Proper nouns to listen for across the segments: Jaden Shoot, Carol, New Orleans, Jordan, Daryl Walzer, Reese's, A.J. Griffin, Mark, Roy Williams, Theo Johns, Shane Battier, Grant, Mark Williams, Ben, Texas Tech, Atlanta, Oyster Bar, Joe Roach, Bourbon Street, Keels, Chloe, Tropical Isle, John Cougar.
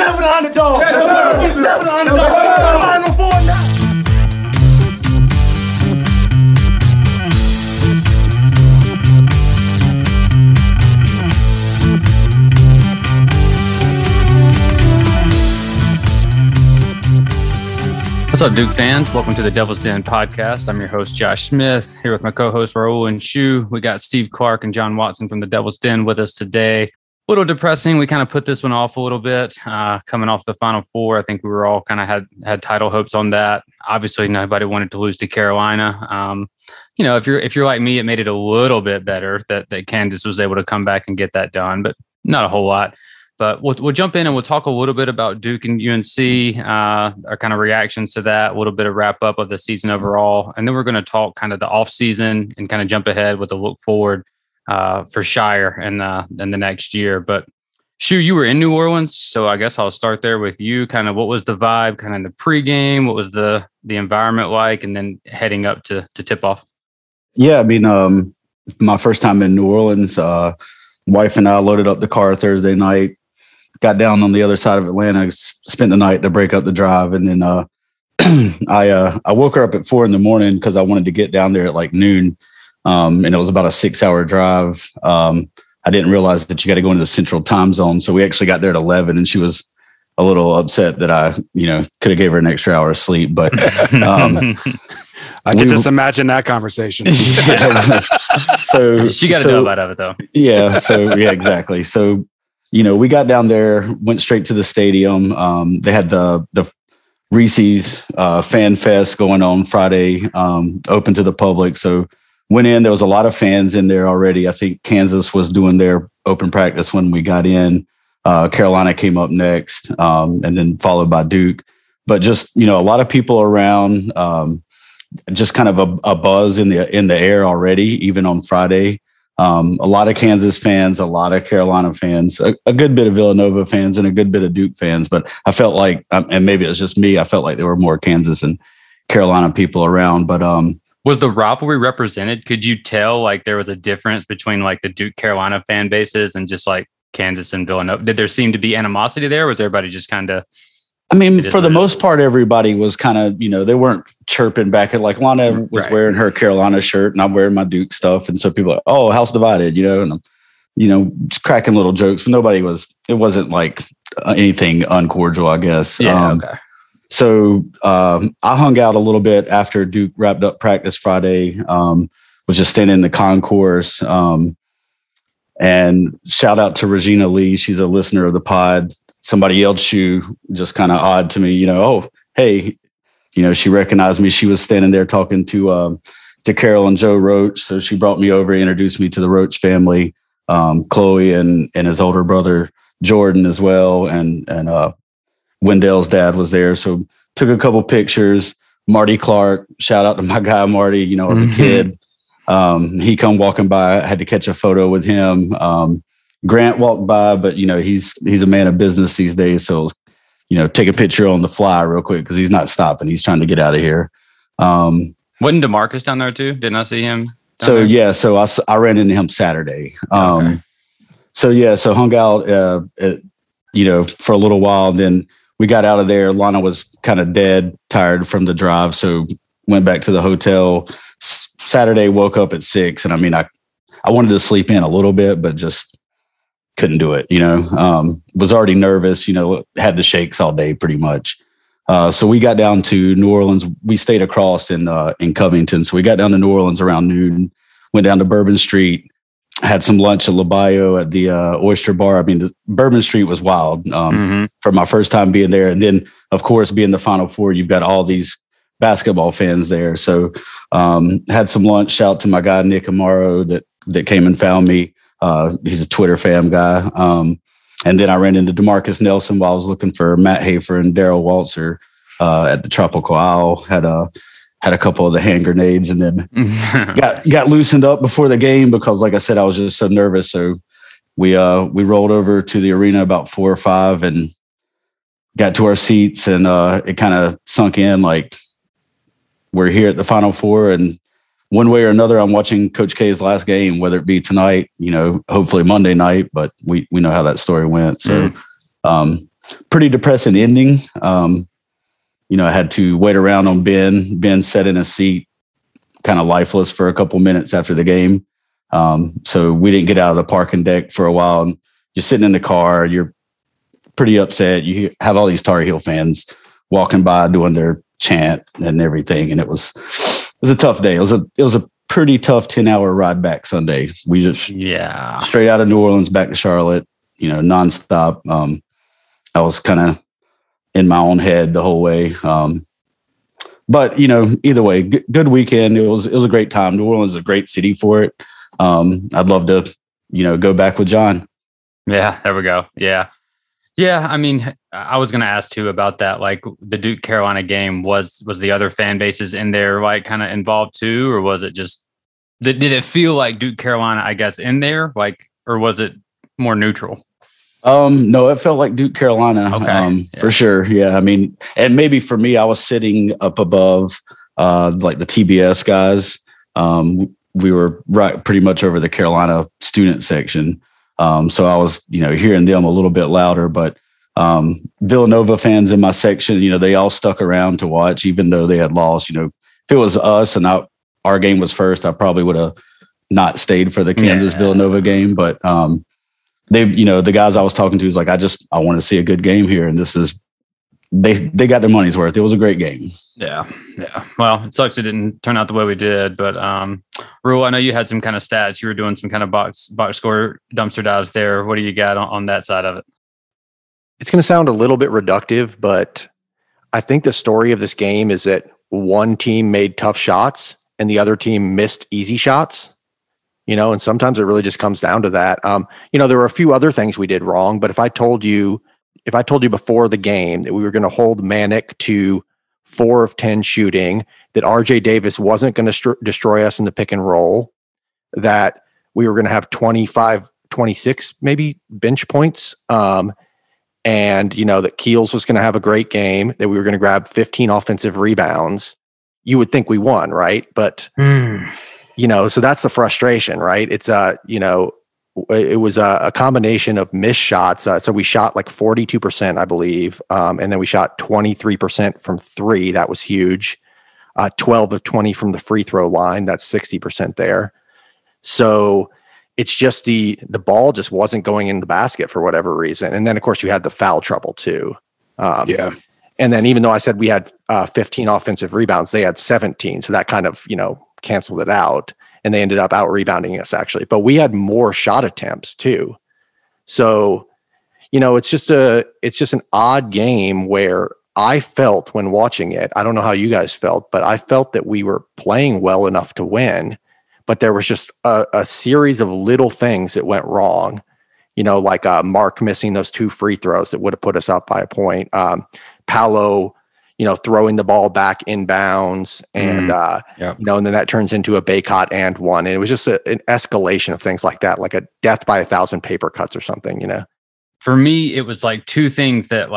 never the underdog. He's never the underdog. I'm on board now. What's up, Duke fans? Welcome to the Devil's Den podcast. I'm your host, Josh Smith, here with my co-hosts, Raul and Shu. We got Steve Clark and John Watson from the Devil's Den with us today. A little depressing. We kind of put this one off a little bit, coming off the Final Four. I think we were all kind of had title hopes on that. Obviously, nobody wanted to lose to Carolina. You know, if you're like me, it made it a little bit better that Kansas was able to come back and get that done, but not a whole lot. But we'll jump in and we'll talk a little bit about Duke and UNC, our kind of reactions to that, a little bit of wrap up of the season overall. And then we're going to talk kind of the off season and kind of jump ahead with a look forward for Scheyer and the next year. But Shu, you were in New Orleans, so I guess I'll start there with you. Kind of what was the vibe, kind of the pregame? What was the environment like? And then heading up to tip off? Yeah, I mean, my first time in New Orleans, wife and I loaded up the car Thursday night. Got down on the other side of Atlanta, spent the night to break up the drive. And then I woke her up at 4 a.m. because I wanted to get down there at like noon. And it was about a 6-hour drive. I didn't realize that you got to go into the central time zone. So we actually got there at 11 and she was a little upset that I, could have gave her an extra hour of sleep. But I can just imagine that conversation. Yeah. So she got to know about it though. Yeah. So yeah, exactly. So, we got down there, went straight to the stadium. They had the Reese's Fan Fest going on Friday, open to the public. So went in. There was a lot of fans in there already. I think Kansas was doing their open practice when we got in. Carolina came up next, and then followed by Duke. But just a lot of people around. Just kind of a buzz in the air already, even on Friday. A lot of Kansas fans, a lot of Carolina fans, a good bit of Villanova fans, and a good bit of Duke fans. But I felt like, and maybe it was just me, I felt like there were more Kansas and Carolina people around. But was the rivalry represented? Could you tell like there was a difference between like the Duke Carolina fan bases and just like Kansas and Villanova? Did there seem to be animosity there? Or was everybody just kind of? I mean, for the most part, everybody was kind of, they weren't chirping back at like Lana was wearing her Carolina shirt and I'm wearing my Duke stuff. And so people are like, oh, house divided, and I'm, just cracking little jokes. But it wasn't like anything uncordial, I guess. Yeah. Okay. So I hung out a little bit after Duke wrapped up practice Friday, was just standing in the concourse. And shout out to Regina Lee. She's a listener of the pod. Somebody yelled Shu, just kind of odd to me, oh, hey, she recognized me. She was standing there talking to Carol and Joe Roach. So she brought me over, introduced me to the Roach family, Chloe and his older brother, Jordan as well. And Wendell's dad was there. So took a couple pictures, Marty Clark, shout out to my guy, Marty, as a kid, he come walking by, I had to catch a photo with him. Grant walked by, but he's a man of business these days, so it was, take a picture on the fly real quick because he's not stopping. He's trying to get out of here. Wasn't DeMarcus down there too? Didn't I see him? So there? Yeah, so I ran into him Saturday. Okay. So yeah, so hung out, for a little while. Then we got out of there. Lana was kind of dead tired from the drive, so went back to the hotel. Saturday woke up at 6, and I mean I wanted to sleep in a little bit, but just couldn't do it, was already nervous, had the shakes all day pretty much. So we got down to New Orleans. We stayed across in Covington. So we got down to New Orleans around noon, went down to Bourbon Street, had some lunch at LaBayo at the Oyster Bar. I mean, Bourbon Street was wild for my first time being there. And then, of course, being the Final Four, you've got all these basketball fans there. So had some lunch. Shout out to my guy, Nick Amaro, that came and found me. He's a Twitter fam guy. And then I ran into DeMarcus Nelson while I was looking for Matt Hafer and Daryl Walzer at the Tropical Isle. Had a couple of the hand grenades and then got loosened up before the game because, like I said, I was just so nervous. So we rolled over to the arena about 4 or 5 and got to our seats, and it kind of sunk in like we're here at the Final Four, and one way or another, I'm watching Coach K's last game, whether it be tonight, hopefully Monday night, but we know how that story went. So pretty depressing ending. I had to wait around on Ben. Ben sat in a seat, kind of lifeless, for a couple minutes after the game. So we didn't get out of the parking deck for a while. And you're sitting in the car. You're pretty upset. You have all these Tar Heel fans walking by doing their chant and everything. And it was a tough day. It was a pretty tough 10-hour ride back Sunday. We just straight out of New Orleans back to Charlotte, nonstop. I was kind of in my own head the whole way. But either way, good weekend. It was a great time. New Orleans is a great city for it. I'd love to, go back with John. Yeah, there we go. Yeah. I mean, I was going to ask too about that. Like the Duke Carolina game, was the other fan bases in there like kind of involved too, or was it just? Did it feel like Duke Carolina, I guess, in there, like, or was it more neutral? No, it felt like Duke Carolina, for sure. Yeah. I mean, and maybe for me, I was sitting up above, like the TBS guys. We were right pretty much over the Carolina student section. So I was, hearing them a little bit louder, but, Villanova fans in my section, they all stuck around to watch, even though they had lost. If it was us and our game was first, I probably would have not stayed for the Kansas Villanova game, but, they, the guys I was talking to is like, I want to see a good game here. And this is, they got their money's worth. It was a great game. Yeah. Well, it sucks it didn't turn out the way we did, but Raul, I know you had some kind of stats. You were doing some kind of box score dumpster dives there. What do you got on that side of it? It's going to sound a little bit reductive, but I think the story of this game is that one team made tough shots and the other team missed easy shots. And sometimes it really just comes down to that. There were a few other things we did wrong, but if I told you before the game that we were going to hold Manek to 4 of 10 shooting, that RJ Davis wasn't going to destroy us in the pick and roll, that we were going to have 25, 26, maybe bench points. And that Keels was going to have a great game, that we were going to grab 15 offensive rebounds, you would think we won. Right. But so that's the frustration, right? It's it was a combination of missed shots. So we shot like 42%, I believe. And then we shot 23% from three. That was huge. 12 of 20 from the free throw line. That's 60% there. So it's just the ball just wasn't going in the basket for whatever reason. And then of course you had the foul trouble too. And then even though I said we had 15 offensive rebounds, they had 17. So that kind of, canceled it out, and they ended up out rebounding us actually, but we had more shot attempts too. So, it's just an odd game where I felt when watching it, I don't know how you guys felt, but I felt that we were playing well enough to win, but there was just a series of little things that went wrong, like Mark missing those 2 free throws that would have put us up by a point. Paolo, throwing the ball back inbounds and, and then that turns into a Baycott and one. And it was just an escalation of things like that, like a death by 1,000 paper cuts or something, For me, it was like 2 things that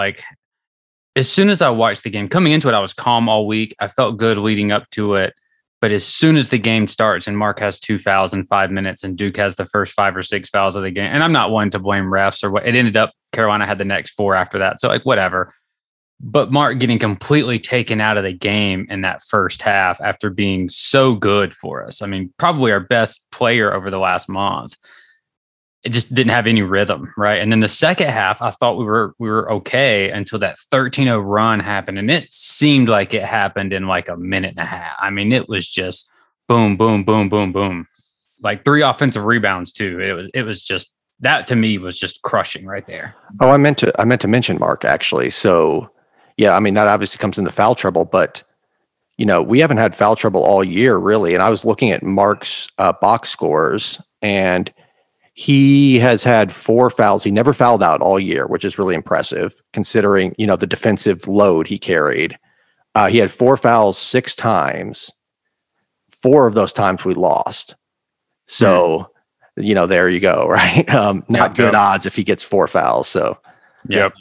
as soon as I watched the game, coming into it, I was calm all week. I felt good leading up to it. But as soon as the game starts and Mark has 2 fouls in 5 minutes and Duke has the first 5 or 6 fouls of the game, and I'm not one to blame refs or what, it ended up Carolina had the next 4 after that. So whatever. But Mark getting completely taken out of the game in that first half after being so good for us. I mean, probably our best player over the last month. It just didn't have any rhythm, right? And then the second half, I thought we were okay until that 13-0 run happened. And it seemed like it happened in like a minute and a half. I mean, it was just boom, boom, boom, boom, boom. Like 3 offensive rebounds too. It was just, that to me was just crushing right there. Oh, I meant to mention Mark actually. So yeah, I mean, that obviously comes into foul trouble, but, we haven't had foul trouble all year, really. And I was looking at Mark's box scores, and he has had 4 fouls. He never fouled out all year, which is really impressive, considering, the defensive load he carried. He had 4 fouls 6 times. 4 of those times we lost. So, there you go, right? Not good odds if he gets 4 fouls, so. Yep.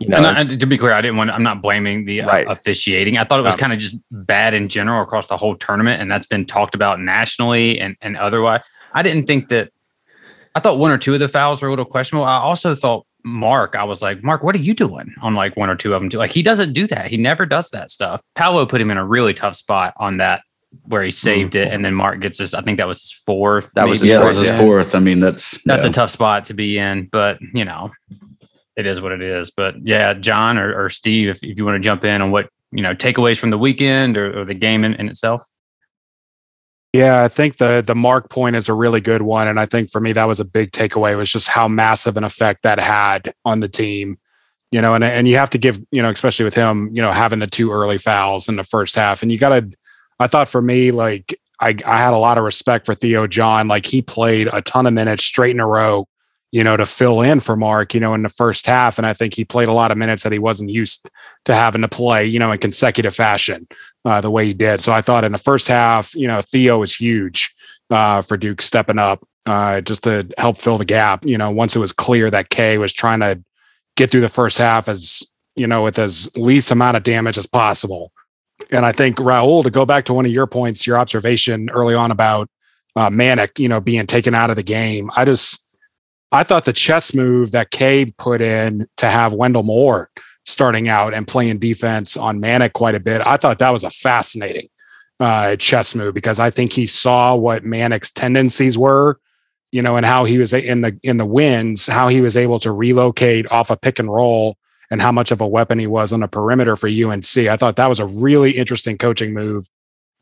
And to be clear, I'm not blaming the officiating. I thought it was kind of just bad in general across the whole tournament, and that's been talked about nationally and otherwise. I thought 1 or 2 of the fouls were a little questionable. I also thought Mark, I was like, Mark, what are you doing on like one or two of them too? Like, he doesn't do that. He never does that stuff. Paolo put him in a really tough spot on that where he saved it. And then Mark gets this, I think that was his fourth. That was his fourth. I mean, that's a tough spot to be in, but you know, it is what it is. But yeah, John or Steve, if you want to jump in on what, you know, takeaways from the weekend or the game in itself. Yeah, I think the Mark point is a really good one. And I think for me, that was a big takeaway, was just how massive an effect that had on the team, you know, and you have to give, you know, especially with him, you know, having the two early fouls in the first half. And you got to, I thought for me, like, I had a lot of respect for Theo John. Like, he played a ton of minutes straight in a row, you know, to fill in for Mark, you know, in the first half. And I think he played a lot of minutes that he wasn't used to having to play, you know, in consecutive fashion. The way he did. So I thought in the first half, you know, Theo was huge for Duke stepping up just to help fill the gap. You know, once it was clear that Kay was trying to get through the first half as, you know, with as least amount of damage as possible. And I think, Raul, to go back to one of your points, your observation early on about Manek, you know, being taken out of the game. I thought the chess move that Kay put in to have Wendell Moore starting out and playing defense on Manek quite a bit. I thought that was a fascinating chess move, because I think he saw what Manek's tendencies were, you know, and how he was in the wins, how he was able to relocate off a pick and roll and how much of a weapon he was on the perimeter for UNC. I thought that was a really interesting coaching move.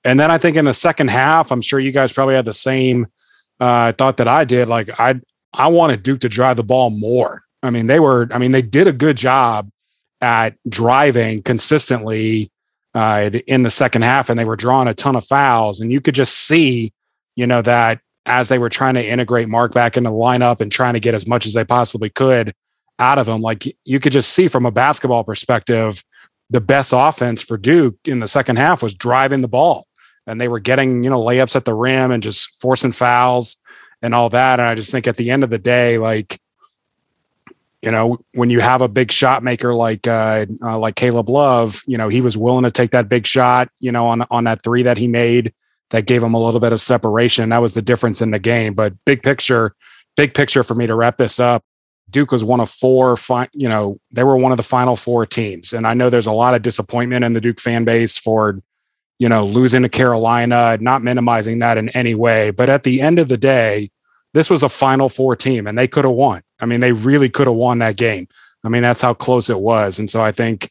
And then I think in the second half, I'm sure you guys probably had the same thought that I did. Like, I wanted Duke to drive the ball more. I mean, they did a good job at driving consistently in the second half, and they were drawing a ton of fouls, and you could just see, you know, that as they were trying to integrate Mark back into the lineup and trying to get as much as they possibly could out of him, like, you could just see from a basketball perspective, the best offense for Duke in the second half was driving the ball, and they were getting, you know, layups at the rim and just forcing fouls and all that. And I just think at the end of the day, like, you know, when you have a big shot maker like Caleb Love, you know, he was willing to take that big shot, you know, on that three that he made that gave him a little bit of separation. That was the difference in the game. But big picture for me to wrap this up, Duke was one of four, you know, they were one of the final four teams. And I know there's a lot of disappointment in the Duke fan base for, you know, losing to Carolina, not minimizing that in any way. But at the end of the day, this was a Final Four team, and they could have won. I mean, they really could have won that game. I mean, that's how close it was. And so I think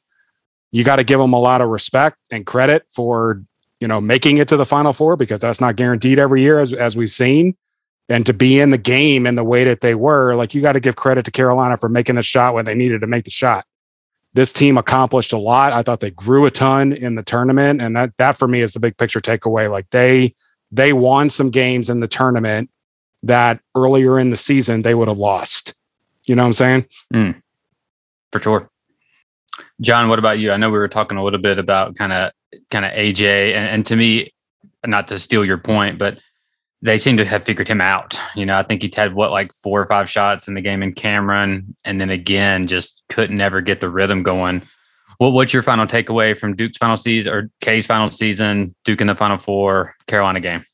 you got to give them a lot of respect and credit for, you know, making it to the Final Four, because that's not guaranteed every year, as we've seen. And to be in the game in the way that they were, like, you got to give credit to Carolina for making the shot when they needed to make the shot. This team accomplished a lot. I thought they grew a ton in the tournament. And that for me is the big picture takeaway. Like, they won some games in the tournament that earlier in the season they would have lost. You know what I'm saying? Mm, for sure. John, what about you? I know we were talking a little bit about kind of AJ, and to me, not to steal your point, but they seem to have figured him out. You know, I think he had like 4 or 5 shots in the game in Cameron, and then again, just couldn't ever get the rhythm going. What's your final takeaway from Duke's final season, or K's final season, Duke in the Final Four, Carolina game?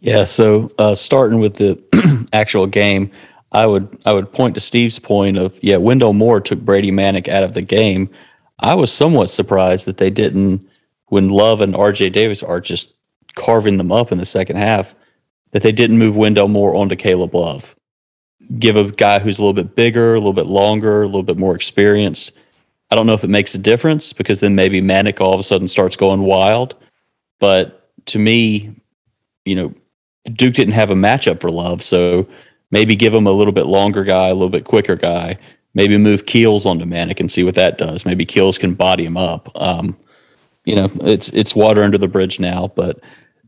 Yeah, so starting with the actual game, I would point to Steve's point of, yeah, Wendell Moore took Brady Manek out of the game. I was somewhat surprised that they didn't, when Love and RJ Davis are just carving them up in the second half, that they didn't move Wendell Moore onto Caleb Love. Give a guy who's a little bit bigger, a little bit longer, a little bit more experienced. I don't know if it makes a difference, because then maybe Manek all of a sudden starts going wild. But to me, you know, Duke didn't have a matchup for Love, so maybe give him a little bit longer guy, a little bit quicker guy. Maybe move Keels onto Manek and see what that does. Maybe Keels can body him up. You know, it's water under the bridge now, but,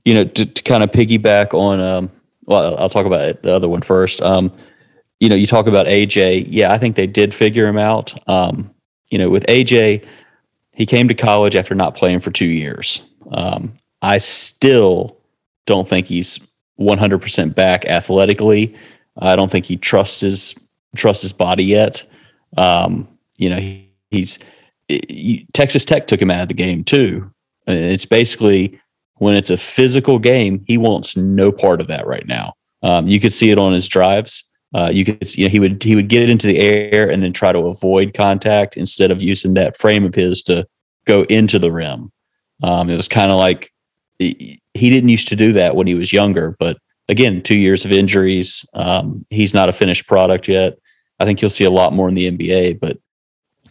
you know, to kind of piggyback on, well, I'll talk about the other one first. You know, you talk about AJ. Yeah, I think they did figure him out. You know, with AJ, he came to college after not playing for 2 years. I still don't think he's 100% back athletically. I don't think he trusts his body yet. You know, Texas Tech took him out of the game too. And it's basically, when it's a physical game, he wants no part of that right now. You could see it on his drives. You could, you know, he would get into the air and then try to avoid contact instead of using that frame of his to go into the rim. It was kind of like he didn't used to do that when he was younger, but again, 2 years of injuries. He's not a finished product yet. I think you'll see a lot more in the NBA, but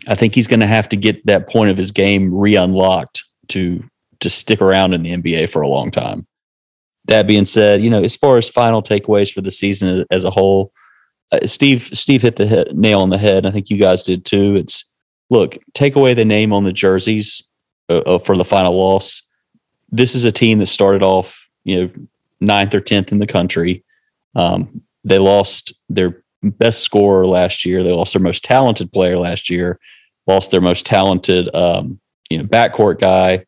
I think he's going to have to get that point of his game re-unlocked to stick around in the NBA for a long time. That being said, you know, as far as final takeaways for the season as a whole, Steve hit the nail on the head, and I think you guys did too. It's, look, take away the name on the jerseys for the final loss. This is a team that started off, you know, 9th or 10th in the country. They lost their best scorer last year. They lost their most talented player last year, lost their most talented, backcourt guy.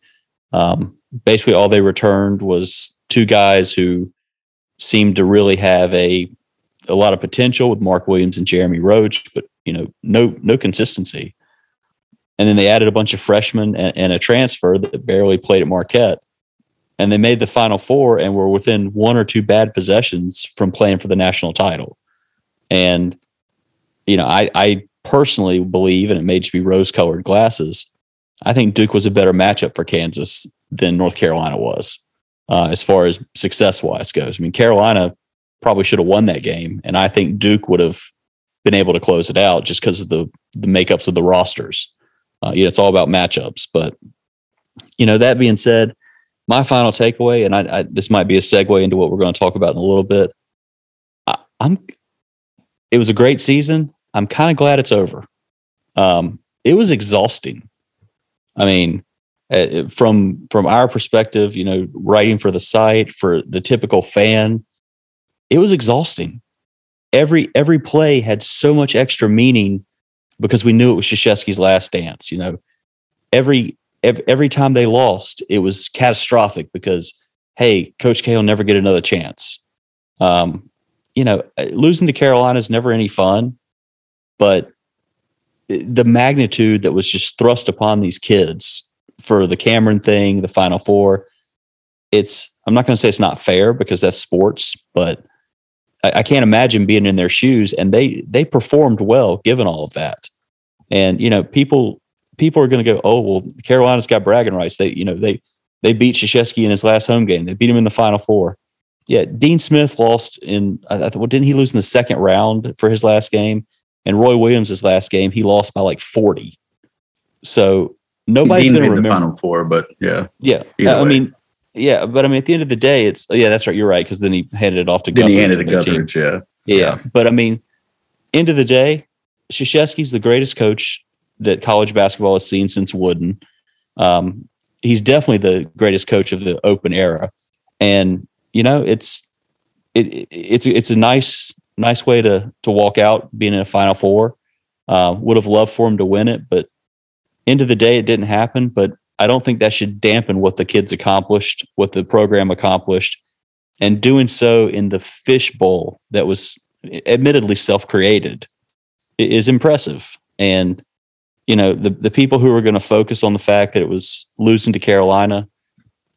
Basically all they returned was two guys who seemed to really have a lot of potential with Mark Williams and Jeremy Roach, but, you know, no consistency. And then they added a bunch of freshmen and a transfer that barely played at Marquette. And they made the Final Four and were within one or two bad possessions from playing for the national title. And, you know, I personally believe, and it may just be rose-colored glasses, I think Duke was a better matchup for Kansas than North Carolina was, as far as success-wise goes. I mean, Carolina probably should have won that game, and I think Duke would have been able to close it out just because of the makeups of the rosters. It's all about matchups. But, you know, that being said, my final takeaway, and I this might be a segue into what we're going to talk about in a little bit. It was a great season. I'm kind of glad it's over. It was exhausting. I mean, from our perspective, you know, writing for the site, for the typical fan, it was exhausting. Every play had so much extra meaning because we knew it was Krzyzewski's last dance. You know, every time they lost, it was catastrophic because, hey, Coach K will never get another chance. Losing to Carolina is never any fun, but the magnitude that was just thrust upon these kids for the Cameron thing, the Final Four, I'm not going to say it's not fair because that's sports, but I can't imagine being in their shoes, and they performed well given all of that. And, you know, people are going to go, oh, well, Carolina's got bragging rights. They beat Krzyzewski in his last home game. They beat him in the Final Four. Yeah, Dean Smith lost didn't he lose in the second round for his last game? And Roy Williams' last game, he lost by like 40. So nobody's going to remember the Final Four, but yeah. Yeah. But at the end of the day, that's right. You're right. Because then he handed it off to Guthridge. Then he handed it to Guthridge, yeah. But I mean, end of the day, Krzyzewski's the greatest coach that college basketball has seen since Wooden. He's definitely the greatest coach of the open era. And, you know, it's a nice way to walk out being in a Final Four. Would have loved for him to win it, but end of the day, it didn't happen. But I don't think that should dampen what the kids accomplished, what the program accomplished, and doing so in the fishbowl that was admittedly self-created is impressive. And, you know, the people who are going to focus on the fact that it was losing to Carolina,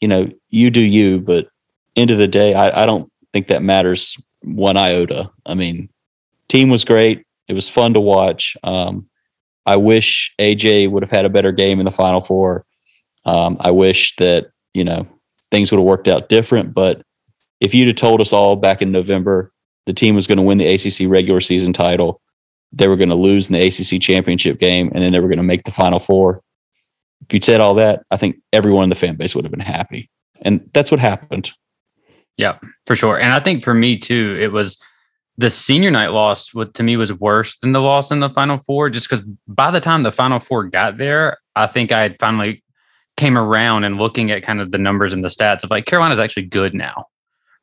you know, you do you, but end of the day, I don't think that matters one iota. I mean, team was great. It was fun to watch. I wish AJ would have had a better game in the Final Four. I wish that, you know, things would have worked out different. But if you'd have told us all back in November the team was going to win the ACC regular season title, they were going to lose in the ACC championship game, and then they were going to make the Final Four, if you'd said all that, I think everyone in the fan base would have been happy. And that's what happened. Yeah, for sure. And I think for me too, it was the senior night loss, what to me was worse than the loss in the Final Four, just because by the time the Final Four got there, I think I had finally came around and looking at kind of the numbers and the stats of like Carolina's actually good now,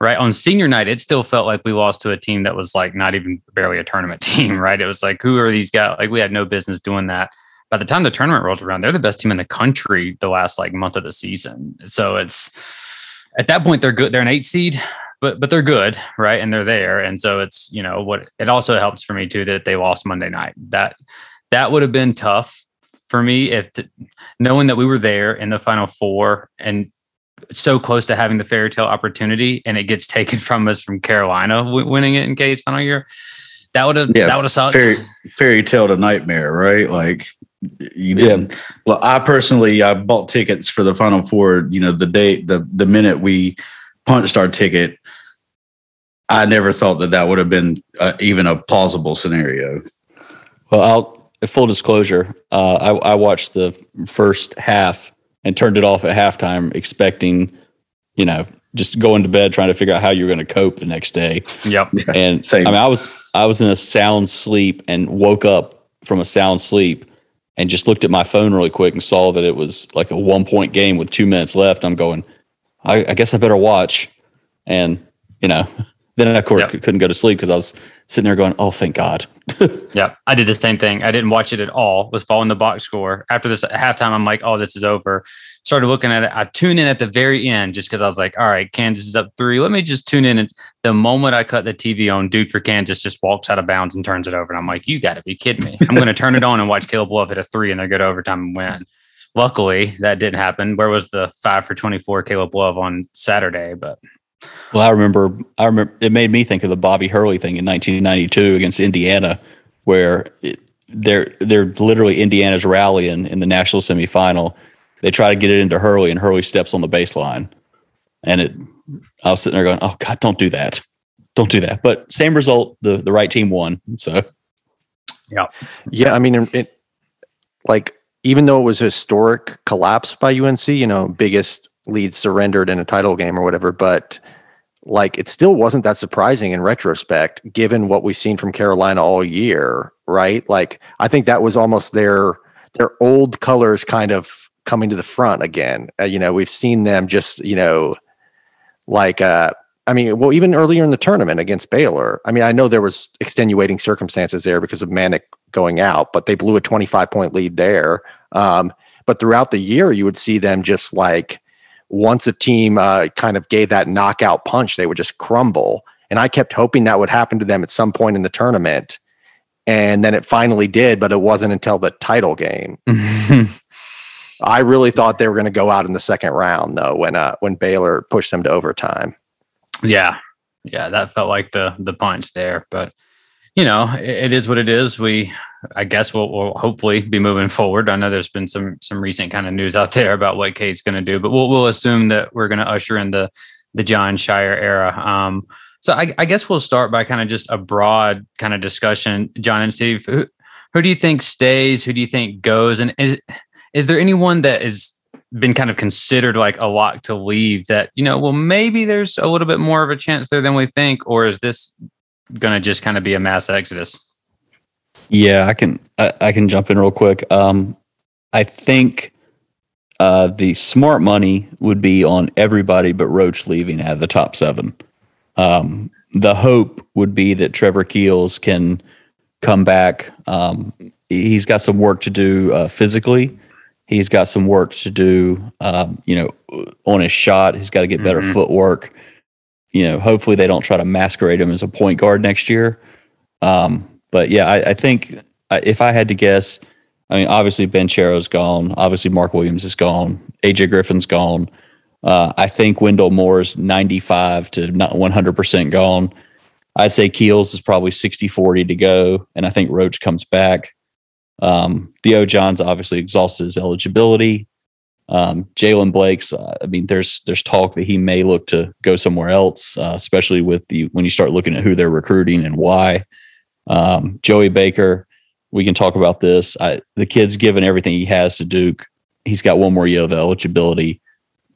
right? On senior night, it still felt like we lost to a team that was like not even barely a tournament team, right? It was like, who are these guys? Like we had no business doing that. By the time the tournament rolls around, they're the best team in the country the last like month of the season. So it's, at that point, they're good. They're an 8 seed, but they're good, right? And they're there. And so it's, you know, what it also helps for me too that they lost Monday night. That would have been tough for me knowing that we were there in the Final Four and so close to having the fairy tale opportunity, and it gets taken from us from Carolina winning it in K's final year. That would have sucked. Fairy tale to nightmare, right? Like you didn't. Yeah. Well, I personally bought tickets for the Final Four. You know, the minute we punched our ticket, I never thought that would have been even a plausible scenario. Well, full disclosure, I watched the first half and turned it off at halftime, expecting, you know, just going to bed trying to figure out how you're going to cope the next day. Yep. Yeah, and same. I mean, I was in a sound sleep and woke up from a sound sleep and just looked at my phone really quick and saw that it was like a 1-point game with 2 minutes left. I'm going, I guess I better watch. And, you know, then I couldn't go to sleep because I was sitting there going, oh, thank God. Yeah, I did the same thing. I didn't watch it at all. Was following the box score. After this halftime, I'm like, oh, this is over. Started looking at it. I tuned in at the very end just because I was like, all right, Kansas is up 3. Let me just tune in. And the moment I cut the TV on, dude for Kansas just walks out of bounds and turns it over. And I'm like, you got to be kidding me. I'm going to turn it on and watch Caleb Love hit a 3 and they go to overtime and win. Luckily, that didn't happen. Where was the 5 for 24 Caleb Love on Saturday? But well, I remember it made me think of the Bobby Hurley thing in 1992 against Indiana, where they're literally Indiana's rallying in the national semifinal. They try to get it into Hurley, and Hurley steps on the baseline. And I was sitting there going, oh, God, don't do that. Don't do that. But same result, the right team won. So, yeah. Yeah, I mean, even though it was a historic collapse by UNC, you know, biggest lead surrendered in a title game or whatever, but like it still wasn't that surprising in retrospect, given what we've seen from Carolina all year, right? Like, I think that was almost their old colors kind of coming to the front again. You know, we've seen them just, you know, like, even earlier in the tournament against Baylor. I mean, I know there was extenuating circumstances there because of Manek going out, but they blew a 25-point lead there. But throughout the year, you would see them just like, once a team kind of gave that knockout punch, they would just crumble. And I kept hoping that would happen to them at some point in the tournament. And then it finally did, but it wasn't until the title game. I really thought they were going to go out in the second round, though, when Baylor pushed them to overtime. Yeah. Yeah, that felt like the punch there. But, you know, it is what it is. I guess we'll hopefully be moving forward. I know there's been some recent kind of news out there about what Kate's going to do, but we'll assume that we're going to usher in the Jon Scheyer era. So I guess we'll start by kind of just a broad kind of discussion. John and Steve, who do you think stays? Who do you think goes? And is there anyone that has been kind of considered like a lock to leave that, you know, well, maybe there's a little bit more of a chance there than we think, or is this going to just kind of be a mass exodus? Yeah, I can jump in real quick. I think the smart money would be on everybody but Roach leaving out of the top 7. The hope would be that Trevor Keels can come back. He's got some work to do physically. He's got some work to do, on his shot. He's got to get better footwork. You know, hopefully they don't try to masquerade him as a point guard next year. But yeah, I think if I had to guess, I mean, obviously Banchero's gone. Obviously Mark Williams is gone. A.J. Griffin's gone. I think Wendell Moore is 95 to not 100% gone. I'd say Keels is probably 60-40 to go, and I think Roach comes back. Theo Johns obviously exhausted his eligibility. Jalen Blake's, there's talk that he may look to go somewhere else, especially when you start looking at who they're recruiting and why. Joey Baker, we can talk about this. The kid's given everything he has to Duke. He's got one more year of eligibility.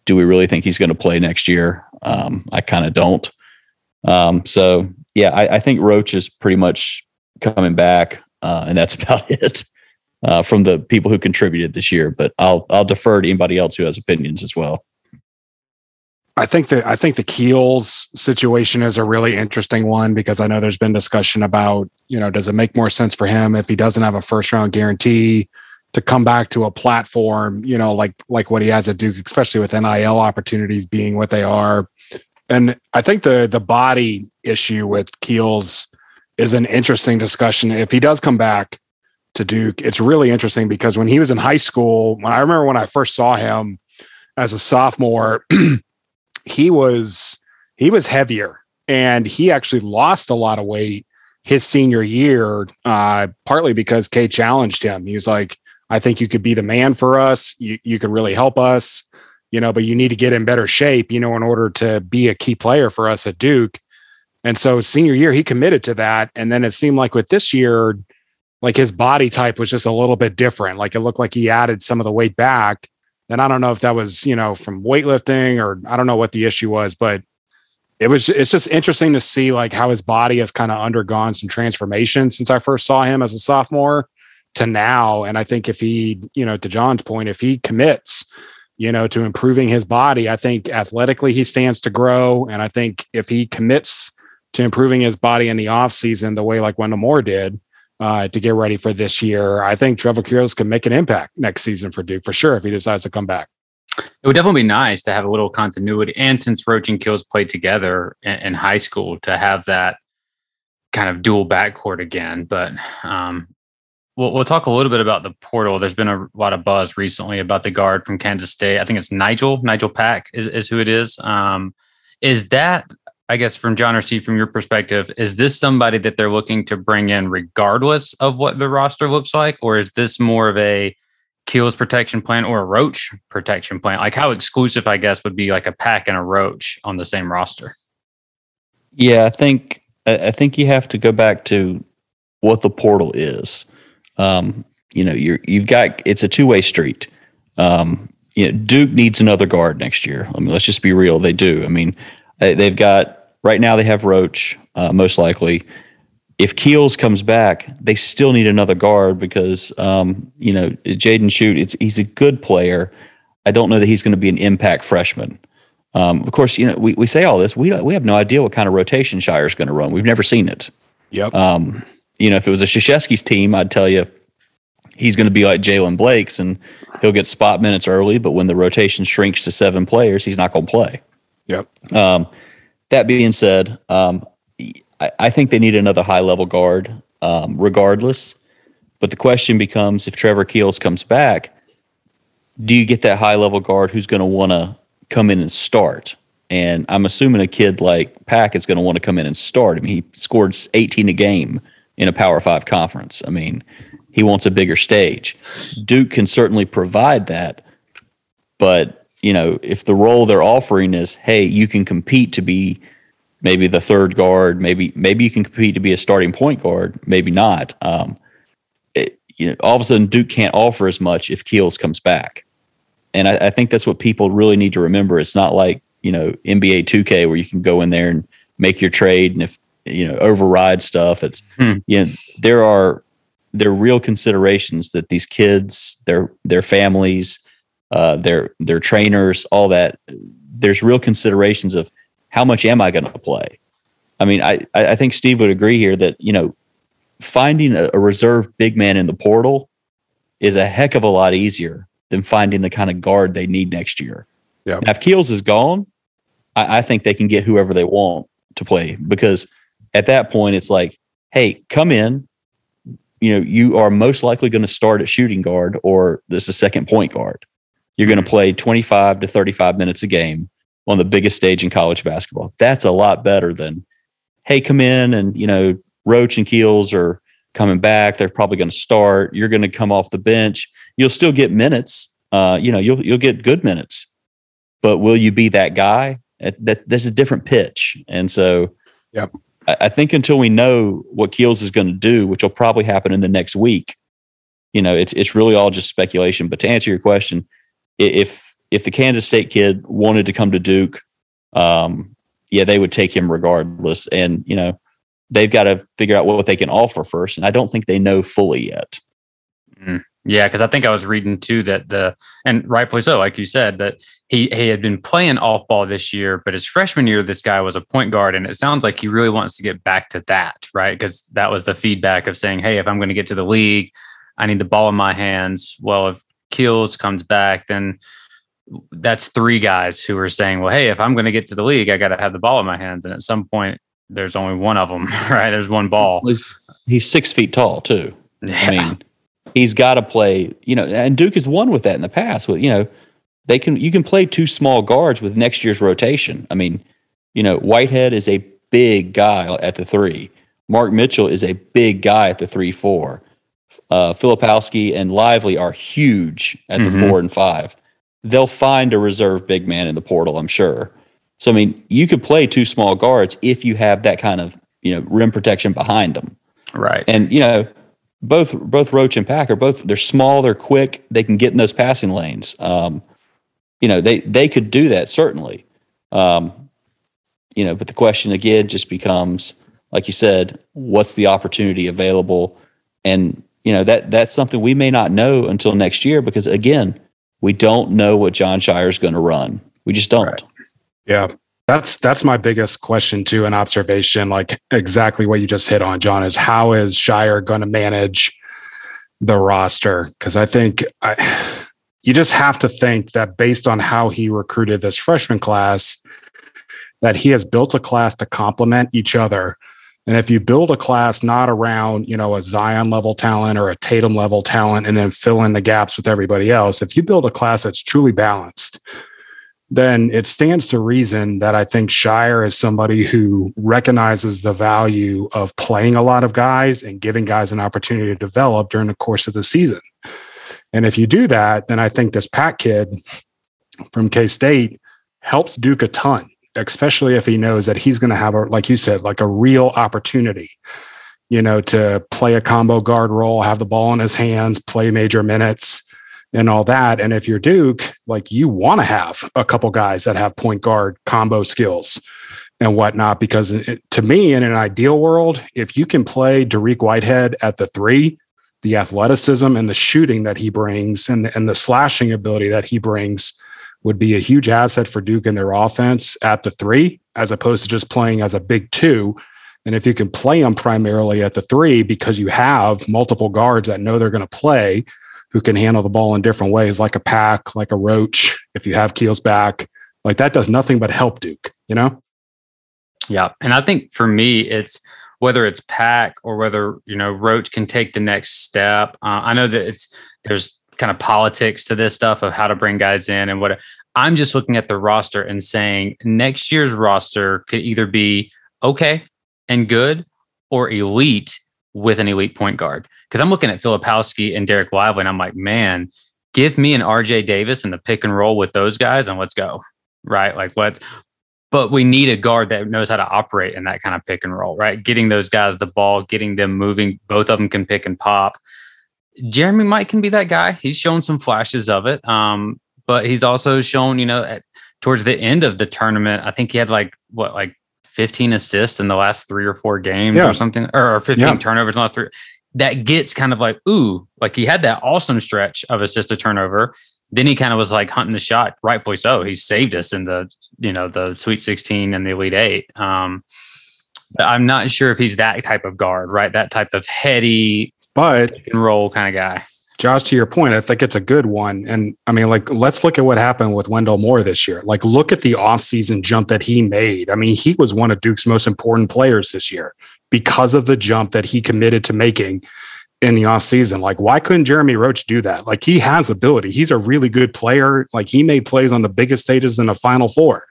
Do we really think he's going to play next year? I kind of don't. So yeah, I think Roach is pretty much coming back, and that's about it from the people who contributed this year. But I'll defer to anybody else who has opinions as well. I think the Keels situation is a really interesting one because I know there's been discussion about, you know, does it make more sense for him if he doesn't have a first round guarantee to come back to a platform, you know, like what he has at Duke, especially with NIL opportunities being what they are. And I think the body issue with Keels is an interesting discussion. If he does come back to Duke, it's really interesting because when he was in high school, I remember when I first saw him as a sophomore, he was heavier and he actually lost a lot of weight his senior year, partly because Kay challenged him. He was like, I think you could be the man for us. You could really help us, you know, but you need to get in better shape, you know, in order to be a key player for us at Duke. And so senior year, he committed to that. And then it seemed like with this year, like his body type was just a little bit different. Like it looked like he added some of the weight back. And I don't know if that was, you know, from weightlifting or I don't know what the issue was, but it's just interesting to see like how his body has kind of undergone some transformation since I first saw him as a sophomore to now. And I think if he, you know, to John's point, if he commits, you know, to improving his body, I think athletically he stands to grow. And I think if he commits to improving his body in the off season, the way like Wendell Moore did, to get ready for this year, I think Trevor Keels can make an impact next season for Duke for sure if he decides to come back. It would definitely be nice to have a little continuity. And since Roach and Keels played together in high school, to have that kind of dual backcourt again. But we'll talk a little bit about the portal. There's been a lot of buzz recently about the guard from Kansas State. I think it's Nigel Pack is who it is. Is that, I guess, from John or Steve, from your perspective, is this somebody that they're looking to bring in regardless of what the roster looks like? Or is this more of a Keels protection plan or a Roach protection plan? Like how exclusive, I guess, would be like a Pack and a Roach on the same roster? Yeah, I think you have to go back to what the portal is. You know, it's a two-way street. You know, Duke needs another guard next year. I mean, let's just be real. They do. I mean, they've got, right now they have Roach, most likely. If Keels comes back, they still need another guard because, you know, Jaden Shoot, he's a good player. I don't know that he's going to be an impact freshman. Of course, you know, we say all this. We have no idea what kind of rotation Scheyer's going to run. We've never seen it. Yep. You know, if it was a Krzyzewski's team, I'd tell you he's going to be like Jalen Blake's and he'll get spot minutes early, but when the rotation shrinks to 7 players, he's not going to play. Yep. That being said, I think they need another high-level guard regardless. But the question becomes, if Trevor Keels comes back, do you get that high-level guard who's going to want to come in and start? And I'm assuming a kid like Pack is going to want to come in and start. I mean, he scored 18 a game in a Power 5 conference. I mean, he wants a bigger stage. Duke can certainly provide that, but you know, if the role they're offering is, hey, you can compete to be maybe the third guard, maybe you can compete to be a starting point guard, maybe not. You know, all of a sudden Duke can't offer as much if Keels comes back. And I think that's what people really need to remember. It's not like, you know, NBA 2K where you can go in there and make your trade and, if you know, override stuff. It's you know, there are real considerations that these kids, their families, their trainers, all that. There's real considerations of how much am I going to play? I mean, I think Steve would agree here that, you know, finding a reserve big man in the portal is a heck of a lot easier than finding the kind of guard they need next year. Yeah. Now, if Keels is gone, I think they can get whoever they want to play, because at that point it's like, hey, come in. You know, you are most likely going to start at shooting guard or this is second point guard. You're going to play 25 to 35 minutes a game on the biggest stage in college basketball. That's a lot better than, hey, come in and, you know, Roach and Keels are coming back. They're probably going to start. You're going to come off the bench. You'll still get minutes. You know, you'll get good minutes, but will you be that guy? That's a different pitch. And so yep. I think until we know what Keels is going to do, which will probably happen in the next week, you know, it's really all just speculation. But to answer your question, if the Kansas State kid wanted to come to Duke, yeah, they would take him regardless. And, you know, they've got to figure out what they can offer first. And I don't think they know fully yet. Yeah, because I think I was reading, too, that and rightfully so, like you said, that he had been playing off ball this year, but his freshman year, this guy was a point guard. And it sounds like he really wants to get back to that, right? Because that was the feedback of saying, hey, if I'm going to get to the league, I need the ball in my hands. Well, if Keels comes back, then that's 3 guys who are saying, well, hey, if I'm going to get to the league, I got to have the ball in my hands. And at some point, there's only one of them, right? There's one ball. He's 6 feet tall, too. Yeah. I mean, he's got to play, you know, and Duke has won with that in the past. With, you know, you can play 2 small guards with next year's rotation. I mean, you know, Whitehead is a big guy at the 3. Mark Mitchell is a big guy at the 3-4. Filipowski and Lively are huge at the 4 and 5. They'll find a reserve big man in the portal, I'm sure. So, I mean, you could play two small guards if you have that kind of, you know, rim protection behind them. Right. And, you know, both Roach and Packer, they're small, they're quick, they can get in those passing lanes. You know, they could do that, certainly. You know, but the question again just becomes, like you said, what's the opportunity available? And, you know, that's something we may not know until next year because, again, we don't know what Jon Scheyer is going to run. We just don't. Right. Yeah. That's my biggest question too, an observation, like exactly what you just hit on, John, is how is Scheyer going to manage the roster? Because I think you just have to think that based on how he recruited this freshman class, that he has built a class to complement each other. And if you build a class not around, you know, a Zion level talent or a Tatum level talent, and then fill in the gaps with everybody else, if you build a class that's truly balanced, then it stands to reason that I think Scheyer is somebody who recognizes the value of playing a lot of guys and giving guys an opportunity to develop during the course of the season. And if you do that, then I think this Pat kid from K-State helps Duke a ton, especially if he knows that he's going to have, like you said, like a real opportunity, you know, to play a combo guard role, have the ball in his hands, play major minutes, and all that. And if you're Duke, like you want to have a couple guys that have point guard combo skills and whatnot, because to me, in an ideal world, if you can play Dariq Whitehead at the 3, the athleticism and the shooting that he brings and the slashing ability that he brings would be a huge asset for Duke in their offense at the 3, as opposed to just playing as a big 2. And if you can play him primarily at the 3, because you have multiple guards that know they're going to play, who can handle the ball in different ways, like a Pack, like a Roach, if you have Keels back, like that does nothing but help Duke, you know? Yeah. And I think for me, it's whether it's Pack or whether, you know, Roach can take the next step. I know that there's kind of politics to this stuff of how to bring guys in and what. I'm just looking at the roster and saying next year's roster could either be okay and good or elite with an elite point guard. Because I'm looking at Filipowski and Derek Lively, and I'm like, man, give me an RJ Davis and the pick and roll with those guys, and let's go, right? Like what? But we need a guard that knows how to operate in that kind of pick and roll, right? Getting those guys the ball, getting them moving. Both of them can pick and pop. Jeremy Mike can be that guy. He's shown some flashes of it, but he's also shown, you know, towards the end of the tournament, I think he had like 15 assists in the last 3 or 4 games or something, or 15 turnovers in the last 3. That gets kind of like, ooh, like he had that awesome stretch of assist to turnover. Then he kind of was like hunting the shot, rightfully so. He saved us in the, you know, the Sweet 16 and the Elite 8. But I'm not sure if he's that type of guard, right? That type of heady, but pick and roll kind of guy. Josh, to your point, I think it's a good one. And I mean, like, let's look at what happened with Wendell Moore this year. Like, look at the offseason jump that he made. I mean, he was one of Duke's most important players this year because of the jump that he committed to making in the offseason. Like, why couldn't Jeremy Roach do that? Like, he has ability. He's a really good player. Like, he made plays on the biggest stages in the Final Four.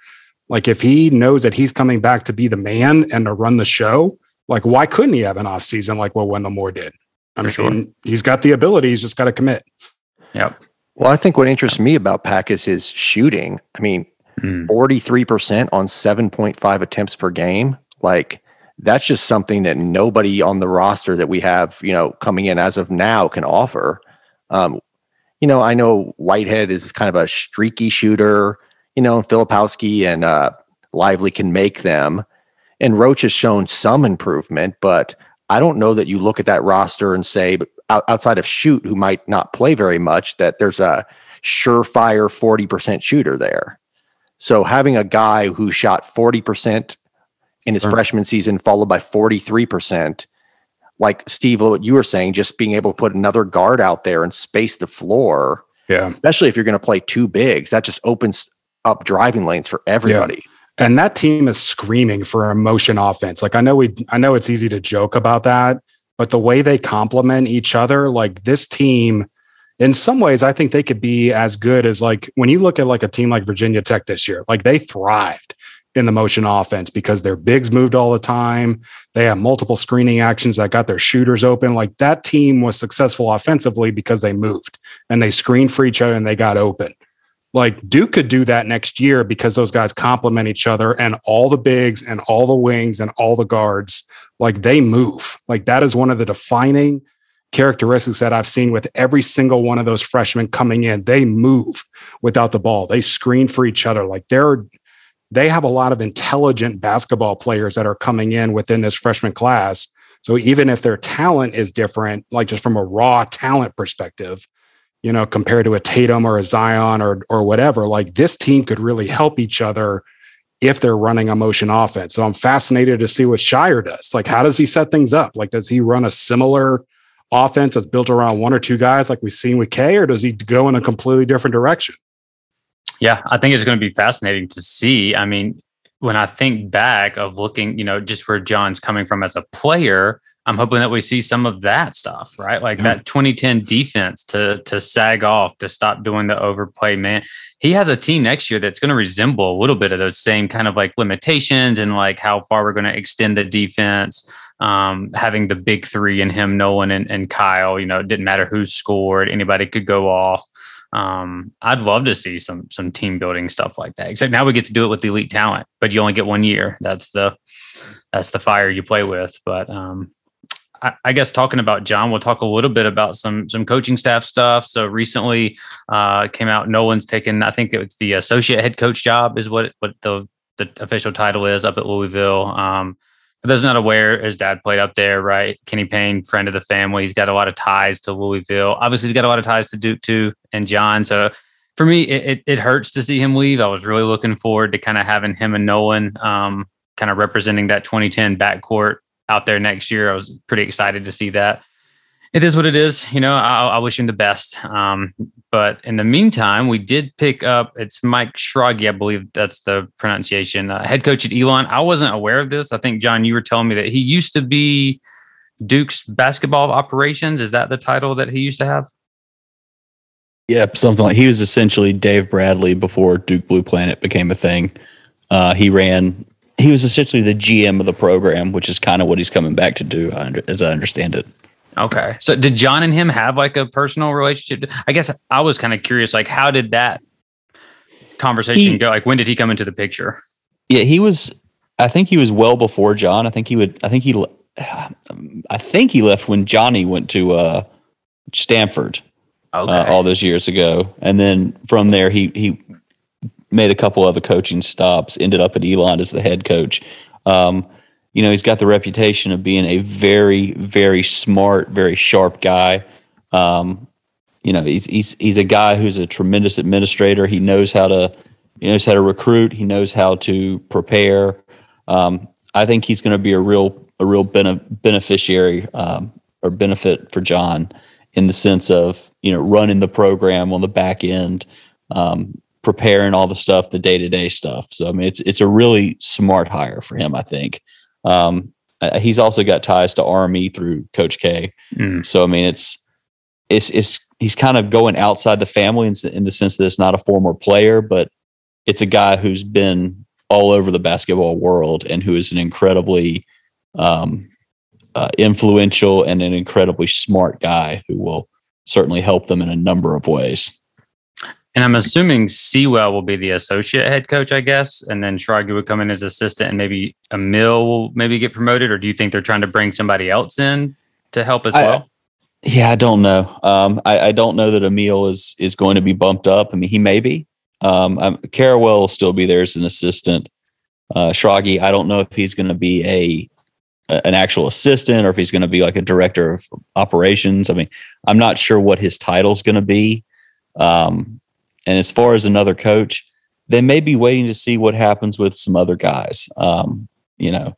Like, if he knows that he's coming back to be the man and to run the show, like, why couldn't he have an offseason like what Wendell Moore did? I mean, sure. He's got the ability. He's just got to commit. Yep. Well, I think what interests me about Pack is his shooting. I mean, 43% on 7.5 attempts per game. Like, that's just something that nobody on the roster that we have, you know, coming in as of now can offer. You know, I know Whitehead is kind of a streaky shooter, you know, and Filipowski and Lively can make them. And Roach has shown some improvement, but I don't know that you look at that roster and say, outside of Shoot, who might not play very much, that there's a surefire 40% shooter there. So having a guy who shot 40% in his freshman season, followed by 43%, like Steve, what you were saying, just being able to put another guard out there and space the floor, especially if you're going to play two bigs, that just opens up driving lanes for everybody. Yeah. And that team is screaming for a motion offense. Like, I know it's easy to joke about that, but the way they complement each other, like this team, in some ways, I think they could be as good as, like, when you look at like a team like Virginia Tech this year, like they thrived in the motion offense because their bigs moved all the time. They have multiple screening actions that got their shooters open. Like, that team was successful offensively because they moved and they screened for each other and they got open. Like, Duke could do that next year because those guys complement each other, and all the bigs and all the wings and all the guards, like, they move. Like, that is one of the defining characteristics that I've seen with every single one of those freshmen coming in. They move without the ball. They screen for each other. Like, they have a lot of intelligent basketball players that are coming in within this freshman class. So even if their talent is different, like just from a raw talent perspective, you know, compared to a Tatum or a Zion or whatever, like, this team could really help each other if they're running a motion offense. So I'm fascinated to see what Scheyer does. Like, how does he set things up? Like, does he run a similar offense that's built around one or two guys like we've seen with K, or does he go in a completely different direction? Yeah, I think it's going to be fascinating to see. I mean, when I think back of looking, you know, just where John's coming from as a player, I'm hoping that we see some of that stuff, right? Like, that 2010 defense to sag off, to stop doing the overplay, man. He has a team next year that's going to resemble a little bit of those same kind of like limitations and like how far we're going to extend the defense. Having the big three in him, Nolan and Kyle, you know, it didn't matter who scored, anybody could go off. I'd love to see some team building stuff like that, except now we get to do it with the elite talent, but you only get 1 year. That's the fire you play with. But I guess talking about John, we'll talk a little bit about some coaching staff stuff. So recently came out, Nolan's taken, I think it's the associate head coach job is what the official title is up at Louisville. For those not aware, his dad played up there, right? Kenny Payne, friend of the family. He's got a lot of ties to Louisville. Obviously, he's got a lot of ties to Duke, too, and John. So, for me, it hurts to see him leave. I was really looking forward to kind of having him and Nolan kind of representing that 2010 backcourt out there next year. I was pretty excited to see that. It is what it is. You know, I wish him the best. But in the meantime, we did pick up, it's Mike Schragi, I believe that's the pronunciation, head coach at Elon. I wasn't aware of this. I think, John, you were telling me that he used to be Duke's basketball operations. Is that the title that he used to have? Yep, something like, he was essentially Dave Bradley before Duke Blue Planet became a thing. He was essentially the GM of the program, which is kind of what he's coming back to do, as I understand it. Okay. So did John and him have like a personal relationship? I guess I was kind of curious, like, how did that conversation go? Like, when did he come into the picture? Yeah, I think he was well before John. I think he left when Johnny went to Stanford all those years ago. And then from there, he made a couple other coaching stops, ended up at Elon as the head coach. You know, he's got the reputation of being a very, very smart, very sharp guy. You know, he's a guy who's a tremendous administrator. He knows how to recruit. He knows how to prepare. I think he's going to be a real beneficiary or benefit for John in the sense of, you know, running the program on the back end, preparing all the stuff, the day-to-day stuff. So I mean, it's a really smart hire for him, I think. He's also got ties to Army through Coach K. So I mean, he's kind of going outside the family in the sense that it's not a former player, but it's a guy who's been all over the basketball world and who is an incredibly influential and an incredibly smart guy who will certainly help them in a number of ways. And I'm assuming Sewell will be the associate head coach, I guess. And then Schragi would come in as assistant, and maybe Emil will maybe get promoted. Or do you think they're trying to bring somebody else in to help as well? Yeah, I don't know. I don't know that Emil is going to be bumped up. I mean, he may be. Carowell will still be there as an assistant. Schragi, I don't know if he's going to be an actual assistant or if he's going to be like a director of operations. I mean, I'm not sure what his title's going to be. And as far as another coach, they may be waiting to see what happens with some other guys. You know,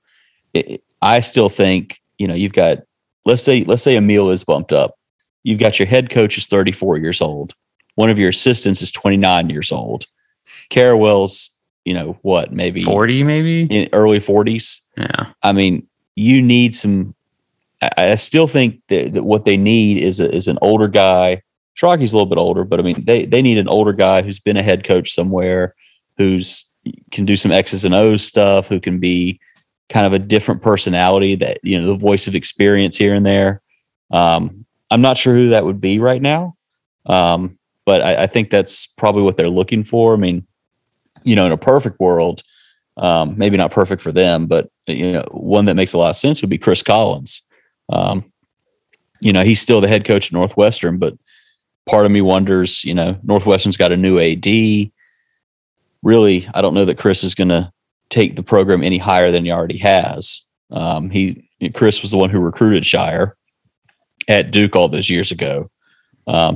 I still think, you know, you've got, let's say Emil is bumped up. You've got your head coach is 34 years old. One of your assistants is 29 years old. Carowell's, you know, what, maybe 40, maybe in early 40s. Yeah. I mean, you need some, I still think that what they need is an older guy. Schraggy's a little bit older, but I mean, they need an older guy who's been a head coach somewhere, who's can do some X's and O's stuff, who can be kind of a different personality that, you know, the voice of experience here and there. I'm not sure who that would be right now. But I think that's probably what they're looking for. I mean, you know, in a perfect world, maybe not perfect for them, but, you know, one that makes a lot of sense would be Chris Collins. You know, he's still the head coach at Northwestern, but part of me wonders, you know, Northwestern's got a new AD. Really, I don't know that Chris is going to take the program any higher than he already has. Chris was the one who recruited Shire at Duke all those years ago.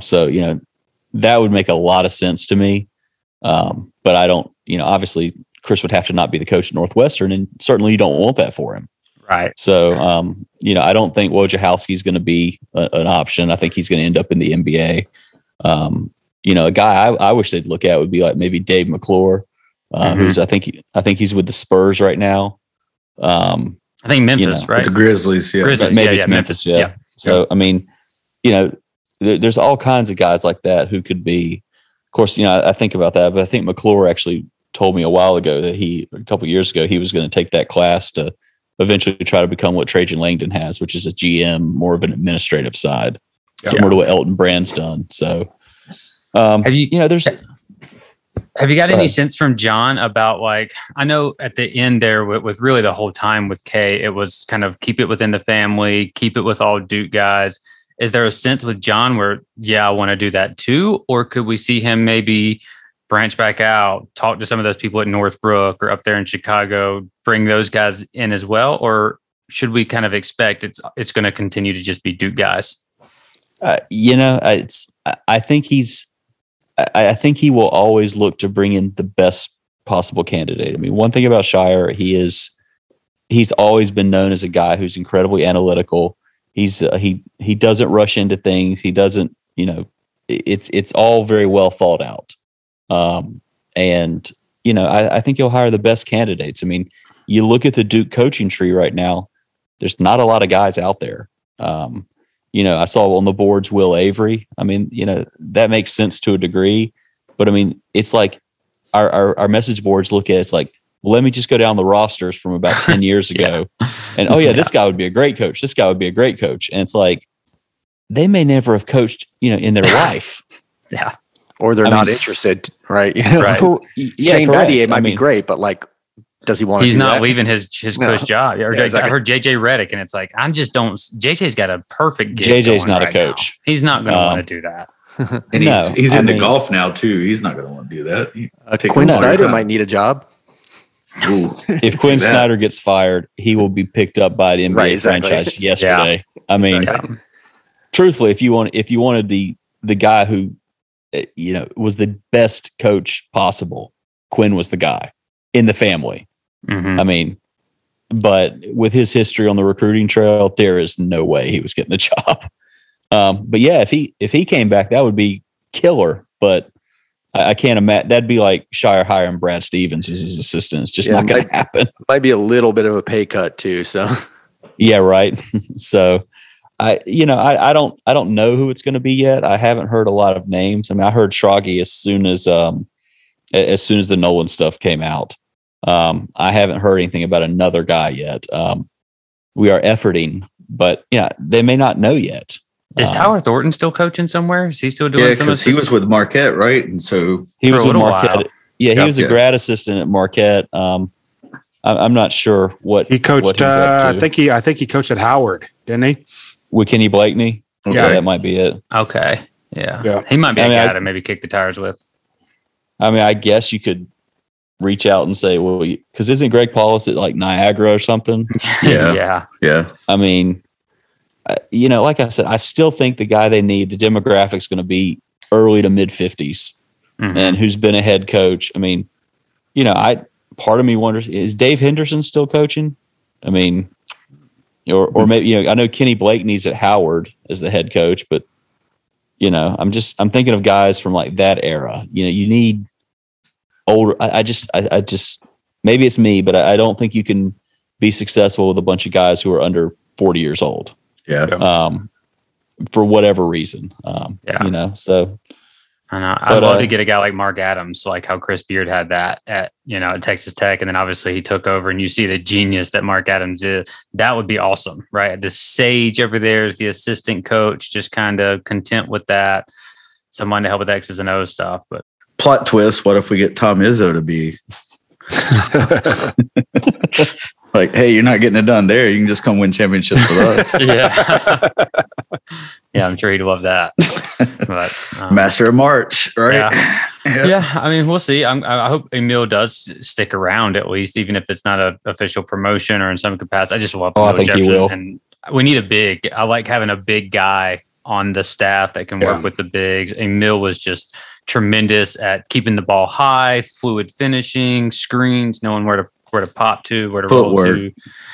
So, you know, that would make a lot of sense to me. But I don't, you know, obviously Chris would have to not be the coach at Northwestern, and certainly you don't want that for him. Right. So, you know, I don't think Wojciechowski is going to be an option. I think he's going to end up in the NBA. You know, a guy I wish they'd look at would be like maybe Dave McClure, who's I think he's with the Spurs right now. I think Memphis, you know, right? The Grizzlies, yeah. Grizzlies, maybe it's Memphis, yeah. So I mean, you know, there's all kinds of guys like that who could be. Of course, you know, I think about that, but I think McClure actually told me a while ago that a couple years ago he was going to take that class to eventually try to become what Trajan Langdon has, which is a GM, more of an administrative side, similar to what Elton Brand's done. So. Have you got any sense from John about, like, I know at the end there with really the whole time with Kay, it was kind of keep it within the family, keep it with all Duke guys. Is there a sense with John where, I want to do that too? Or could we see him maybe branch back out, talk to some of those people at Northbrook or up there in Chicago, bring those guys in as well? Or should we kind of expect it's going to continue to just be Duke guys? I think he will always look to bring in the best possible candidate. I mean, one thing about Shire, he's always been known as a guy who's incredibly analytical. He's he doesn't rush into things. He doesn't, you know, it's all very well thought out. And you know, I think he'll hire the best candidates. I mean, you look at the Duke coaching tree right now. There's not a lot of guys out there. You know, I saw on the boards Will Avery. I mean, you know, that makes sense to a degree. But, I mean, it's like our message boards look at it's like, well, let me just go down the rosters from about 10 years ago. And, this guy would be a great coach. This guy would be a great coach. And it's like they may never have coached, you know, in their life. Yeah. Or they're not interested, right? You know, right. Shane Battier might be great, but, like, does he want to? He's not leaving his coach job. I heard JJ Redick, and it's like, JJ's got a perfect gig. JJ's not a coach. Now. He's not going to want to do that. And he's into golf now, too. He's not going to want to do that. Quinn Snyder might need a job. Ooh, if Quinn Snyder gets fired, he will be picked up by the NBA franchise yesterday. Yeah. I mean, truthfully, if you wanted the guy who, you know, was the best coach possible, Quinn was the guy in the family. Mm-hmm. I mean, but with his history on the recruiting trail, there is no way he was getting the job. But yeah, if he came back, that would be killer. But I can't imagine that'd be like Shire hiring Brad Stevens as his assistant. It's just not going to happen. Might be a little bit of a pay cut too. So yeah, right. So I don't know who it's going to be yet. I haven't heard a lot of names. I mean, I heard Schragi as soon as the Nolan stuff came out. I haven't heard anything about another guy yet. We are efforting, but yeah, they may not know yet. Is Tyler Thornton still coaching somewhere? Is he still doing some of this? He was with Marquette, right? And so he was with Marquette. While. Yeah, he was a grad assistant at Marquette. I'm not sure what he coached. What I think he coached at Howard, didn't he? With Kenny Blakeney. Okay. Yeah, that might be it. Okay. Yeah. He might be a guy to maybe kick the tires with. I mean, I guess you could reach out and say, well, because isn't Greg Paulus at like Niagara or something? Yeah. I mean, you know, like I said, I still think the guy they need, the demographic's going to be early to mid 50s, and who's been a head coach. I mean, you know, part of me wonders, is Dave Henderson still coaching? I mean, or maybe, you know, I know Kenny Blakeney's at Howard as the head coach, but you know, I'm thinking of guys from like that era. You know, you need older. I just maybe it's me, but I don't think you can be successful with a bunch of guys who are under 40 years old. Yeah. For whatever reason. You know, so And I'd love to get a guy like Mark Adams, like how Chris Beard had that at, you know, at Texas Tech. And then obviously he took over and you see the genius that Mark Adams is. That would be awesome, right? The sage over there is the assistant coach, just kind of content with that. Someone to help with X's and O's stuff. But plot twist, what if we get Tom Izzo to be like, hey, you're not getting it done there. You can just come win championships with us. Yeah. Yeah, I'm sure he'd love that. But, Master of March, right? Yeah. Yeah, I mean, we'll see. I hope Emil does stick around at least, even if it's not an official promotion or in some capacity. I just love Paolo Jefferson. He will. And we need a big. I like having a big guy on the staff that can work with the bigs. Emil was just tremendous at keeping the ball high, fluid finishing, screens, knowing where to pop to, where to roll to.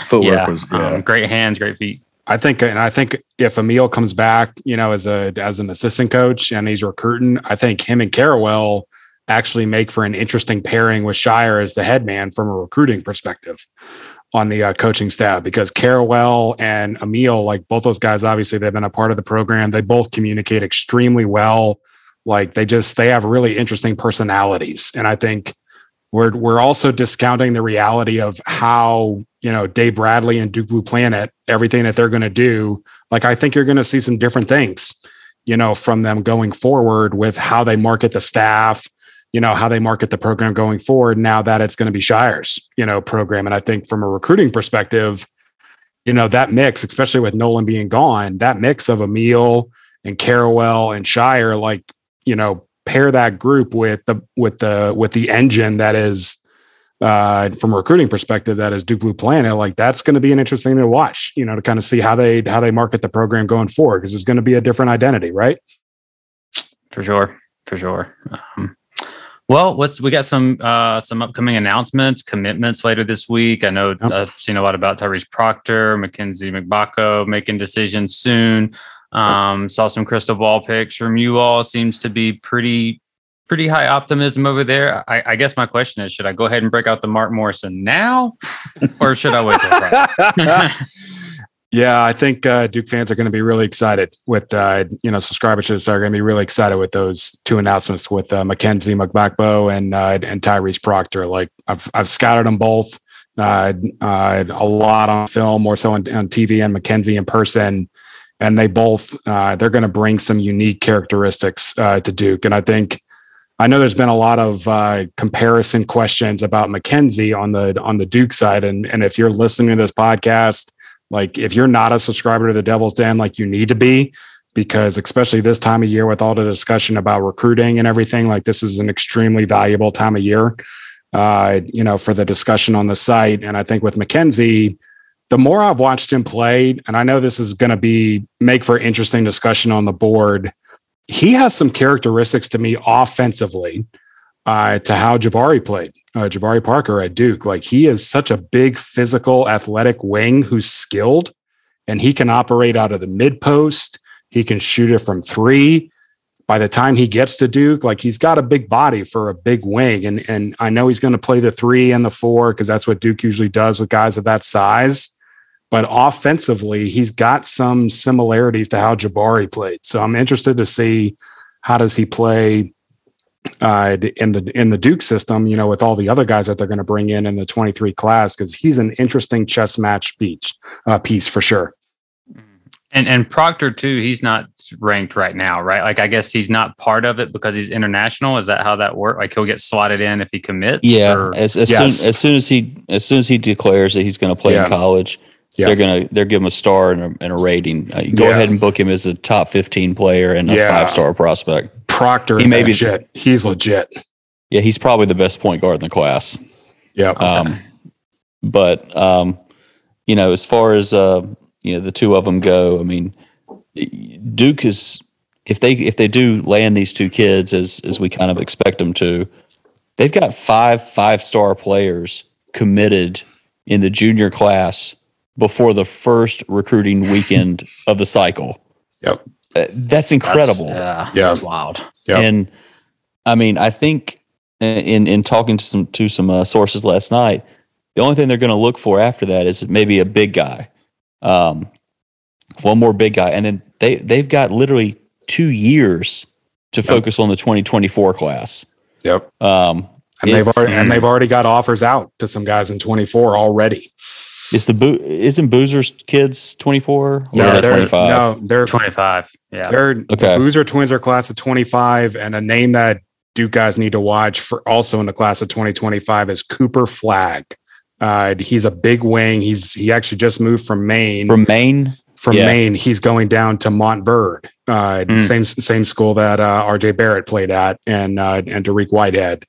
Footwork was good. Great hands, great feet. I think if Emil comes back, you know, as an assistant coach and he's recruiting, I think him and Carowell actually make for an interesting pairing with Scheyer as the head man from a recruiting perspective on the coaching staff, because Carowell and Emil, like both those guys, obviously they've been a part of the program. They both communicate extremely well. Like they have really interesting personalities. And I think we're also discounting the reality of how, you know, Dave Bradley and Duke Blue Planet, everything that they're going to do. Like, I think you're going to see some different things, you know, from them going forward with how they market the staff, you know, how they market the program going forward now that it's going to be Scheyer's, you know, program. And I think from a recruiting perspective, you know, that mix, especially with Nolan being gone, that mix of Emil and Carowell and Scheyer, like, you know, pair that group with the engine that is from a recruiting perspective, that is Duke Blue Planet. Like, that's going to be an interesting thing to watch, you know, to kind of see how they market the program going forward. 'Cause it's going to be a different identity, right? For sure. Well, we got some upcoming announcements, commitments later this week. I know I've seen a lot about Tyrese Proctor, Mackenzie McBacco making decisions soon. Saw some crystal ball picks from you all. Seems to be pretty high optimism over there. I guess my question is, should I go ahead and break out the Mark Morrison now, or should I wait till Friday? Yeah, I think Duke fans are going to be really excited with, subscribers are going to be really excited with those two announcements with Mackenzie McBacco and Tyrese Proctor. Like, I've scouted them both a lot on film, more so on TV, and Mackenzie in person. And they both, they're going to bring some unique characteristics to Duke. And I know there's been a lot of comparison questions about Mackenzie on the Duke side. And if you're listening to this podcast, like, if you're not a subscriber to the Devil's Den, like, you need to be, because especially this time of year with all the discussion about recruiting and everything, like, this is an extremely valuable time of year, you know, for the discussion on the site. And I think with Mackenzie, the more I've watched him play, and I know this is going to make for interesting discussion on the board, he has some characteristics to me offensively to how Jabari played. Jabari Parker at Duke, like, he is such a big, physical, athletic wing who's skilled, and he can operate out of the mid post. He can shoot it from three. By the time he gets to Duke, like, he's got a big body for a big wing, and I know he's going to play the three and the four, because that's what Duke usually does with guys of that size. But offensively, he's got some similarities to how Jabari played. So I'm interested to see how does he play in the Duke system, you know, with all the other guys that they're going to bring in the 23 class, because he's an interesting chess match piece for sure. And Proctor too, he's not ranked right now, right? Like, I guess he's not part of it because he's international. Is that how that works? Like, he'll get slotted in if he commits? Yeah, or? As soon as he declares that he's going to play in college, they're giving him a star and a rating. You go ahead and book him as a top 15 player and a 5-star prospect. Proctor is legit. He's legit. Yeah, he's probably the best point guard in the class. Yeah. You know, as far as the two of them go, I mean, Duke is, if they do land these two kids as we kind of expect them to, they've got 5-star players committed in the junior class before the first recruiting weekend of the cycle. Yep. That's incredible. That's wild. Yep. And I mean, I think in talking to some sources last night, the only thing they're going to look for after that is maybe a big guy, one more big guy, and then they've got literally 2 years to focus on the 2024 class. Yep. And they've already got offers out to some guys in 24 already. Isn't Boozer's kids 24? No, they're 25. No, they're 25. Yeah. The Boozer twins are class of 25, and a name that Duke guys need to watch for also in the class of 2025 is Cooper Flagg. He's a big wing. He actually just moved from Maine. From Maine, he's going down to Montverde, same school that RJ Barrett played at, and Dariq Whitehead.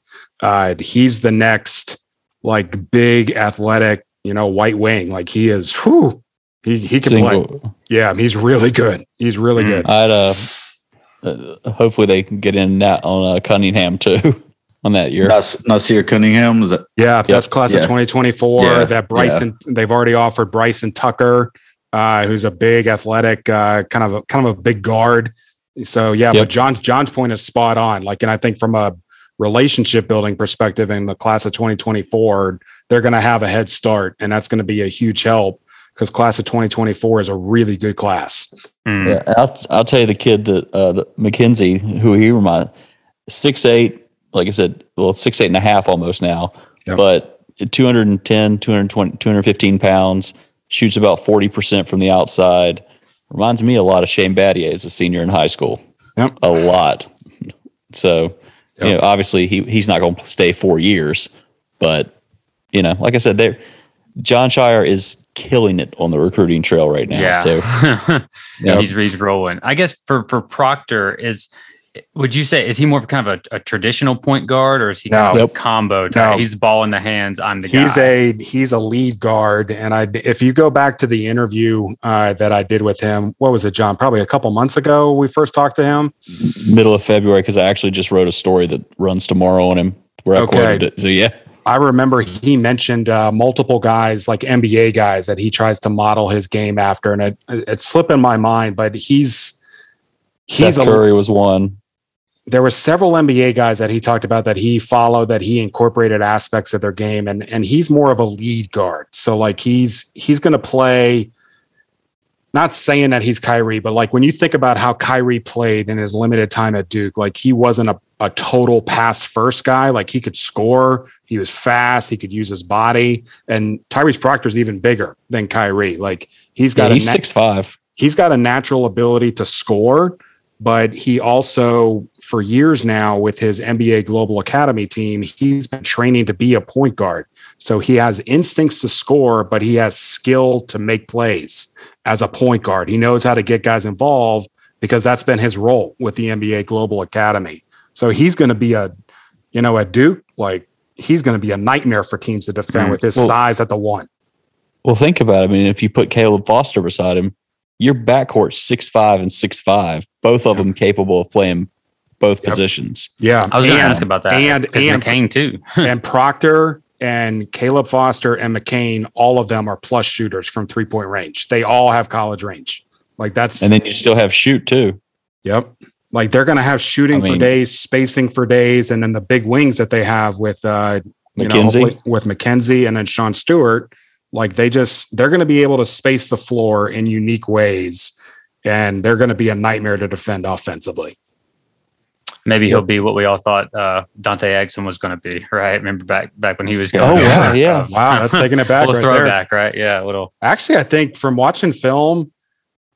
He's the next like big athletic, white wing. Like he is. Whew, he can play. Yeah, he's really good. He's really good. Hopefully they can get in that on Cunningham too. On that year, Nasir Cunningham was it? Yeah, yep. That's class of 2024. Yeah. That Bryson, they've already offered Bryson Tucker, who's a big athletic, kind of a big guard. So yeah, but John's point is spot on. Like, and I think from a relationship building perspective in the class of 2024, they're going to have a head start, and that's going to be a huge help because class of 2024 is a really good class. Mm. Yeah, I'll tell you the kid that McKenzie, who he reminded 6'8". Like I said, well, 6'8" and a half almost now, but 210, 220, 215 pounds, shoots about 40% from the outside. Reminds me a lot of Shane Battier as a senior in high school. Yep. A lot. So, obviously he's not going to stay 4 years, but, like I said, Jon Scheyer is killing it on the recruiting trail right now. Yeah. So he's rolling. I guess for Proctor is... Would you say, is he more of kind of a traditional point guard, or is he kind of a combo type? No. He's the ball in the hands. He's a lead guard. And if you go back to the interview that I did with him, what was it, John? Probably a couple months ago we first talked to him. Middle of February, because I actually just wrote a story that runs tomorrow on him where I quoted it. So yeah. I remember he mentioned multiple guys, like NBA guys, that he tries to model his game after. And it's slipping my mind, but Seth Curry was one. There were several NBA guys that he talked about that he followed, that he incorporated aspects of their game, and he's more of a lead guard. So like he's going to play, not saying that he's Kyrie, but like when you think about how Kyrie played in his limited time at Duke, like he wasn't a total pass first guy. Like he could score, he was fast, he could use his body, and Tyrese Proctor's even bigger than Kyrie. Like he's 6'5". He's got a natural ability to score. But he also, for years now, with his NBA Global Academy team, he's been training to be a point guard. So he has instincts to score, but he has skill to make plays as a point guard. He knows how to get guys involved because that's been his role with the NBA Global Academy. So he's going to be at Duke, like he's going to be a nightmare for teams to defend with his size at the one. Well, think about it. I mean, if you put Caleb Foster beside him, your backcourt 6'5" and 6'5", both of them capable of playing both positions. Yeah, I was going to ask about that, and McCain too, and Proctor and Caleb Foster and McCain. All of them are plus shooters from 3-point range. They all have college range. Like that's, and then you still have shoot too. Yep, like they're going to have shooting for days, spacing for days, and then the big wings that they have with McKenzie and then Sean Stewart. Like they're going to be able to space the floor in unique ways, and they're going to be a nightmare to defend offensively. Maybe he'll be what we all thought Dante Exum was going to be, right? Remember back when he was going. Oh yeah, yeah. Wow, that's taking it back. A little throwback, right? Yeah, a little. Actually, I think from watching film,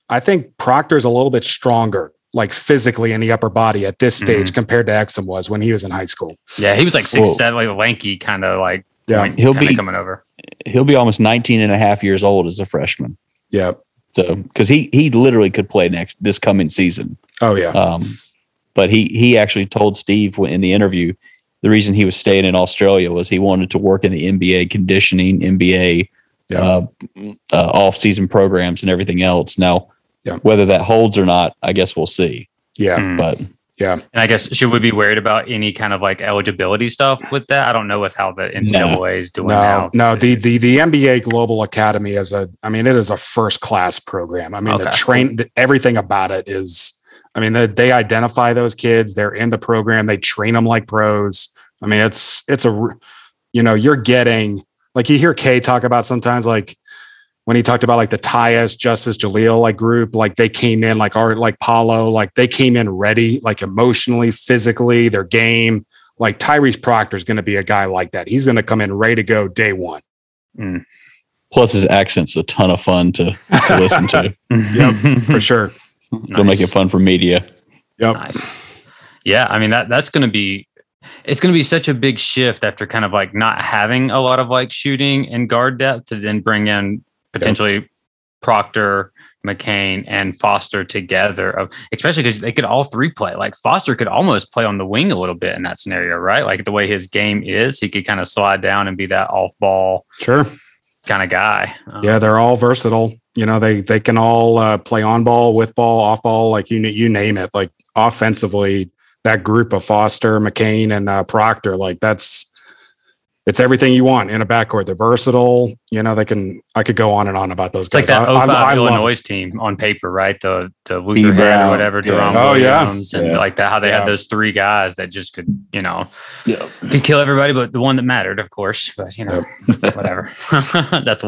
I think Proctor's a little bit stronger, like physically in the upper body at this stage compared to Exum was when he was in high school. Yeah, he was like 6'7", like lanky, kind of like. Yeah, he'll be coming over. He'll be almost 19 and a half years old as a freshman. Yeah. So, because he literally could play this coming season. Oh, yeah. But he actually told Steve in the interview, the reason he was staying in Australia was he wanted to work in the NBA conditioning, NBA off-season programs and everything else. Now, whether that holds or not, I guess we'll see. Yeah. But... Yeah. And I guess, should we be worried about any kind of like eligibility stuff with that? I don't know with how the NCAA is doing now. No, the NBA Global Academy is it is a first class program. I mean, everything about it is, I mean, they identify those kids. They're in the program. They train them like pros. I mean, it's you're getting, like you hear Kay talk about sometimes, like, when he talked about like the Tyus, Justice, Jaleel, like group, like they came in, like Art, like Paolo, like they came in ready, like emotionally, physically, their game. Like Tyrese Proctor is going to be a guy like that. He's going to come in ready to go day one. Mm. Plus his accent's a ton of fun to listen to. Yep, for sure. Nice. It'll make it fun for media. Yep. Nice. Yeah. I mean, that's going to be, it's going to be such a big shift after kind of like not having a lot of like shooting and guard depth to then bring in potentially Proctor, McCain, and Foster together, of especially because they could all three play. Like Foster could almost play on the wing a little bit in that scenario, right? Like the way his game is, he could kind of slide down and be that off ball kind of guy. Yeah, they're all versatile. You know, they can all play on ball, with ball, off ball, like you name it. Like offensively, that group of Foster, McCain, and Proctor, like it's everything you want in a backcourt. They're versatile. You know, I could go on and on about those guys. It's like that 05 Illinois team on paper, right? The Luger Head or whatever. Yeah. Oh, Williams, yeah. And like that, how they had those three guys that just could, you know, could kill everybody, but the one that mattered, of course. But, you know, whatever. That's the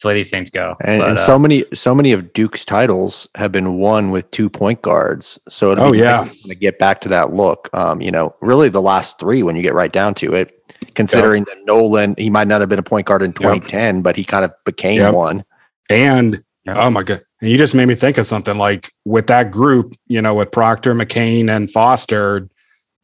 way these things go. And so many of Duke's titles have been won with 2 point guards. So it'll be nice to get back to that look. You know, really the last three when you get right down to it. Considering that Nolan, he might not have been a point guard in 2010, but he kind of became one. And, oh my God, and you just made me think of something. Like with that group, you know, with Proctor, McCain, and Foster,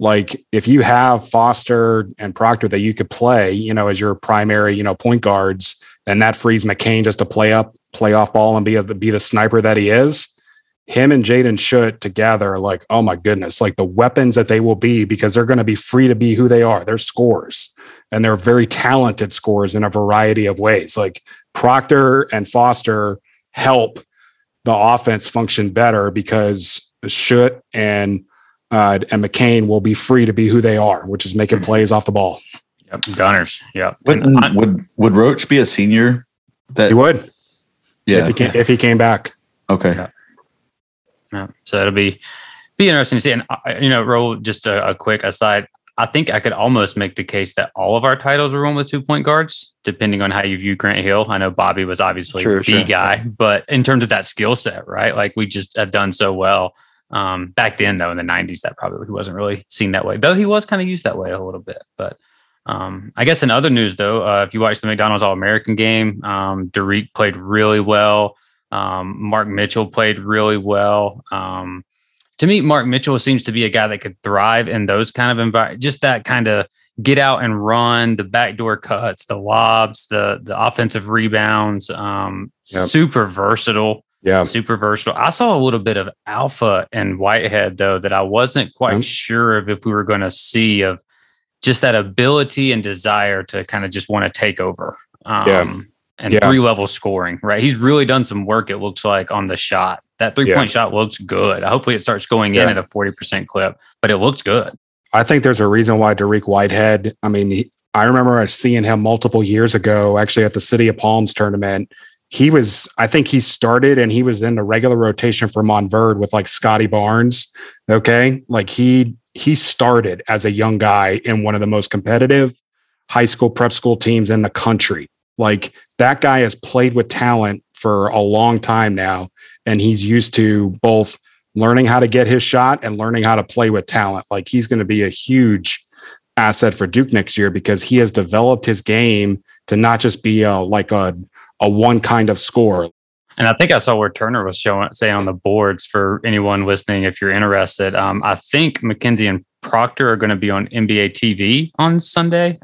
like if you have Foster and Proctor that you could play, you know, as your primary, you know, point guards, then that frees McCain just to play off ball and be the sniper that he is. Him and Jaden Shoot together, like, oh my goodness, like the weapons that they will be, because they're going to be free to be who they are. They're scorers, and they're very talented scorers in a variety of ways. Like Proctor and Foster help the offense function better because Shoot and McCain will be free to be who they are, which is making plays off the ball. Yep, gunners. Yep. Would Roach be a senior? He would. Yeah, if he came back. Okay. Yeah. So it'll be interesting to see. And, you know, Raul, just a quick aside, I think I could almost make the case that all of our titles were won with 2 point guards, depending on how you view Grant Hill. I know Bobby was obviously the guy, but in terms of that skill set, right? Like we just have done so well. Back then, though, in the 90s, that probably wasn't really seen that way, though he was kind of used that way a little bit. But I guess in other news, though, if you watch the McDonald's All-American game, Derek played really well. Mark Mitchell played really well. To me, Mark Mitchell seems to be a guy that could thrive in those kind of environment, just that kind of get out and run, the backdoor cuts, the lobs, the offensive rebounds, super versatile. Yeah. Super versatile. I saw a little bit of alpha in Whitehead, though, that I wasn't quite sure of if we were going to see, of just that ability and desire to kind of just want to take over. Three-level scoring, right? He's really done some work, it looks like, on the shot. That three-point shot looks good. Hopefully it starts going in at a 40% clip, but it looks good. I think there's a reason why Derek Whitehead, I mean, I remember seeing him multiple years ago, actually at the City of Palms tournament. I think he started and he was in the regular rotation for Montverde with like Scotty Barnes, okay? Like he started as a young guy in one of the most competitive high school, prep school teams in the country. Like that guy has played with talent for a long time now, and he's used to both learning how to get his shot and learning how to play with talent. Like he's going to be a huge asset for Duke next year because he has developed his game to not just be a one kind of scorer. And I think I saw where Turner was saying on the boards for anyone listening, if you're interested, I think McKenzie and Proctor are going to be on NBA TV on Sunday.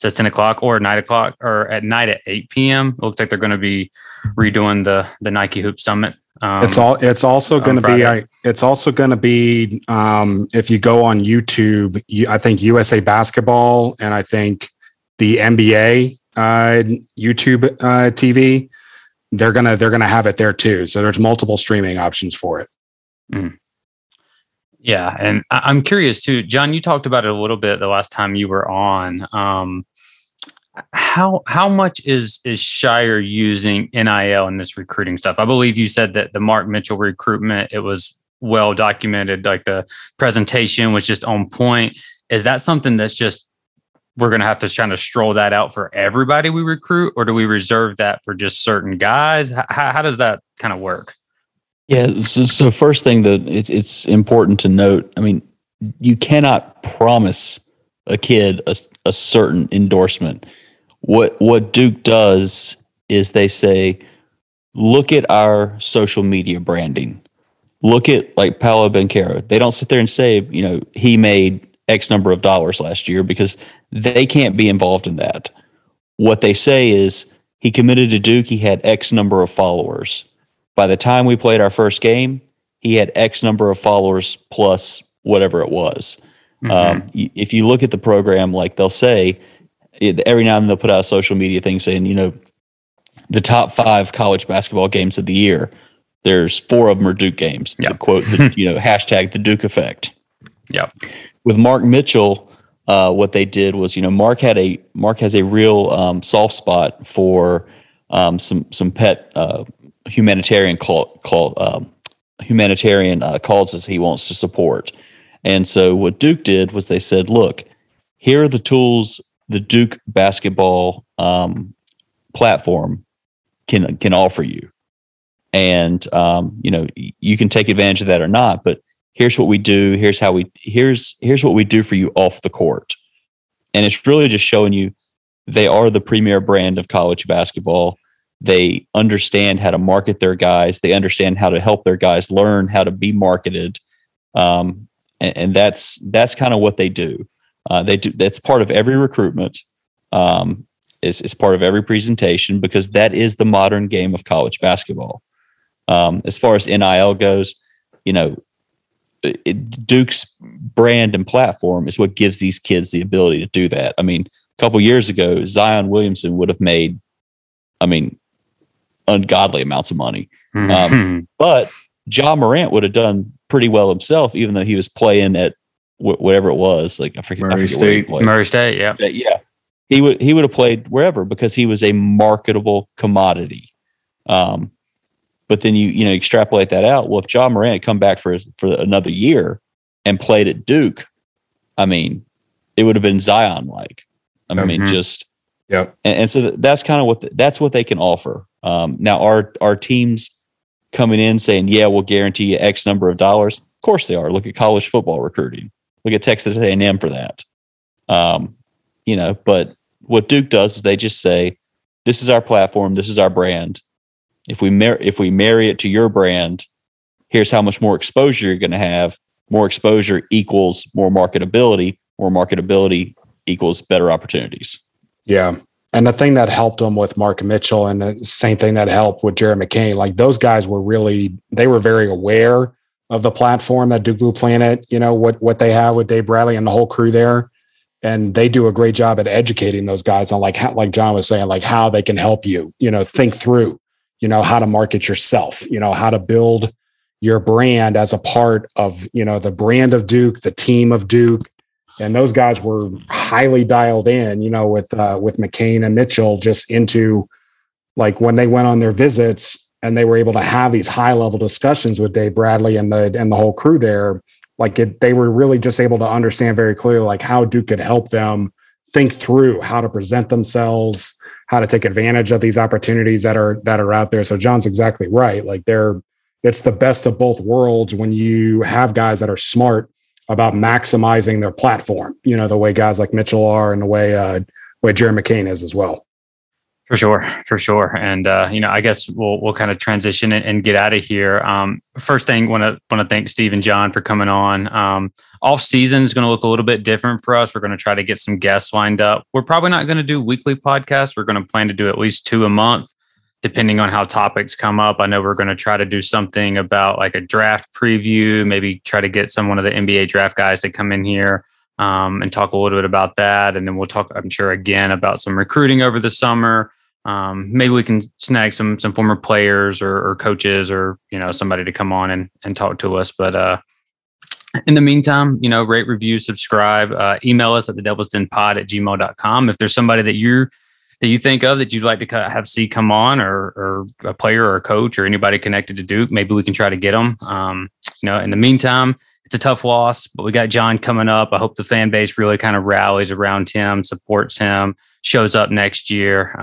It's 10 o'clock or 9 o'clock or at night at 8 p.m. It looks like they're going to be redoing the Nike Hoop Summit. It's also going to be if you go on YouTube, I think USA Basketball and I think the NBA YouTube TV, they're going to have it there too. So there's multiple streaming options for it. Mm. Yeah. And I'm curious too, John, you talked about it a little bit the last time you were on. How much is Scheyer using NIL in this recruiting stuff? I believe you said that the Mark Mitchell recruitment, it was well documented, like the presentation was just on point. Is that something that's just we're going to have to kind of stroll that out for everybody we recruit, or do we reserve that for just certain guys? How does that kind of work? Yeah. So first thing that it's important to note, I mean, you cannot promise a kid a certain endorsement. What Duke does is they say, look at our social media branding. Look at like Paolo Banchero. They don't sit there and say, you know, he made X number of dollars last year, because they can't be involved in that. What they say is he committed to Duke. He had X number of followers. By the time we played our first game, he had X number of followers plus whatever it was. Mm-hmm. If you look at the program, like they'll say, every now and then they'll put out a social media thing saying, you know, the top 5 college basketball games of the year, there's 4 of them are Duke games. Yeah. The quote, hashtag the Duke effect. Yeah. With Mark Mitchell, what they did was, you know, Mark has a real soft spot for some pet humanitarian causes he wants to support. And so what Duke did was they said, look, here are the tools the Duke basketball platform can offer you, and you can take advantage of that or not, but here's what we do. Here's what we do for you off the court. And it's really just showing you they are the premier brand of college basketball. They understand how to market their guys. They understand how to help their guys learn how to be marketed. And that's kind of what they do. That's part of every recruitment. It's part of every presentation, because that is the modern game of college basketball. As far as NIL goes, you know, Duke's brand and platform is what gives these kids the ability to do that. I mean, a couple years ago, Zion Williamson would have made, ungodly amounts of money. Mm-hmm. But John Morant would have done pretty well himself, even though he was playing at whatever it was, like Murray State, yeah. Yeah. He would have played wherever, because he was a marketable commodity. But then you extrapolate that out. Well, if John Morant had come back for another year and played at Duke, I mean, it would have been Zion-like. Yep. And so that's kind of that's what they can offer. Now, our teams coming in saying, yeah, we'll guarantee you X number of dollars. Of course they are. Look at college football recruiting. Look at Texas A&M for that. But what Duke does is they just say, this is our platform. This is our brand. If we marry it to your brand, here's how much more exposure you're going to have. More exposure equals more marketability. More marketability equals better opportunities. Yeah. And the thing that helped them with Mark Mitchell, and the same thing that helped with Jared McCain, like those guys were very aware of the platform that Duke Blue Planet, what they have with Dave Bradley and the whole crew there. And they do a great job at educating those guys on like John was saying, like how they can help you, think through. How to market yourself, how to build your brand as a part of, the brand of Duke, the team of Duke. And those guys were highly dialed in, with McCain and Mitchell, just into like when they went on their visits and they were able to have these high level discussions with Dave Bradley and the whole crew there. Like they were really just able to understand very clearly, like how Duke could help them think through how to present themselves, how to take advantage of these opportunities that are out there. So John's exactly right. Like it's the best of both worlds when you have guys that are smart about maximizing their platform, the way guys like Mitchell are and the way Jerry McCain is as well. For sure. And, I guess we'll kind of transition and get out of here. First thing, want to thank Steve and John for coming on. Off season is going to look a little bit different for us. We're going to try to get some guests lined up. We're probably not going to do weekly podcasts. We're going to plan to do at least 2 a month, depending on how topics come up. I know we're going to try to do something about like a draft preview, maybe try to get one of the NBA draft guys to come in here and talk a little bit about that. And then we'll talk, I'm sure, again about some recruiting over the summer. Maybe we can snag some former players or coaches or, somebody to come on and talk to us. But in the meantime, rate, review, subscribe, email us at thedevilsdenpod@gmail.com. If there's somebody that you think of that you'd like to have see come on, or a player or a coach or anybody connected to Duke, maybe we can try to get them. In the meantime, it's a tough loss, but we got John coming up. I hope the fan base really kind of rallies around him, supports him, shows up next year.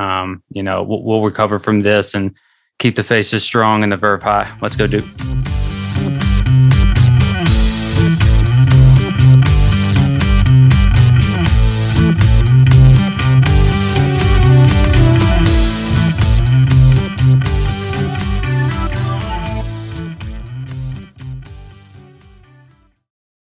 We'll recover from this and keep the faces strong and the verve high. Let's go, Duke.